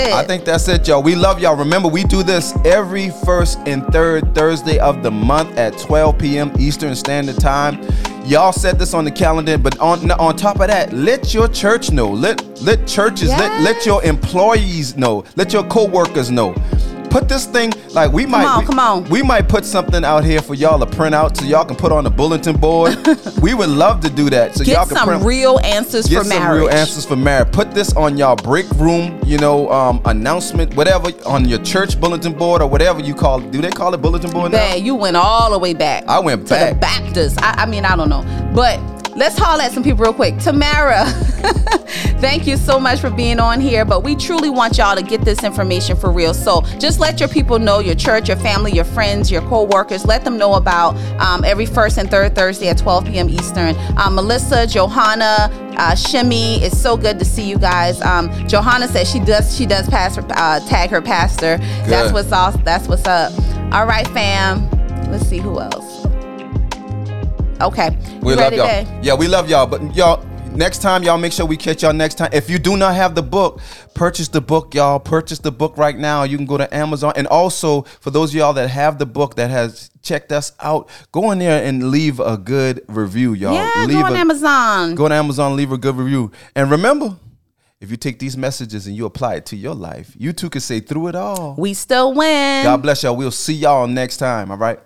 it, y'all. We love y'all. Remember, we do this every first and third Thursday of the month at 12 p.m. Eastern Standard Time. Y'all set this on the calendar, but on top of that, let your church know. Let churches, let your employees know. Let your co-workers know. Put this thing, like we might put something out here for y'all to print out so y'all can put on a bulletin board. We would love to do that. So y'all can print real answers for marriage. Get some real answers for marriage. Put this on y'all break room, you know, announcement, whatever, on your church bulletin board or whatever you call it. Do they call it bulletin board now? You went all the way back. I went back. To the Baptists. I mean, I don't know. But Let's holler at some people real quick. Tamara, thank you so much for being on here, but we truly want y'all to get this information for real. So just let your people know, your church, your family, your friends, your co-workers, let them know about every first and third Thursday at 12 p.m. Eastern. Melissa, Johanna, Shimmy, it's so good to see you guys. Johanna says she does tag her pastor. Good. That's what's up. All right, fam. Let's see who else. Okay. We love y'all. Yeah, we love y'all. But y'all, next time, y'all make sure we catch y'all next time. If you do not have the book, purchase the book, y'all. Purchase the book right now. You can go to Amazon. And also, for those of y'all that have the book that has checked us out, go in there and leave a good review, y'all. Yeah, go on Amazon. Go to Amazon, leave a good review. And remember, if you take these messages and you apply it to your life, you too can say, through it all, we still win. God bless y'all. We'll see y'all next time, all right?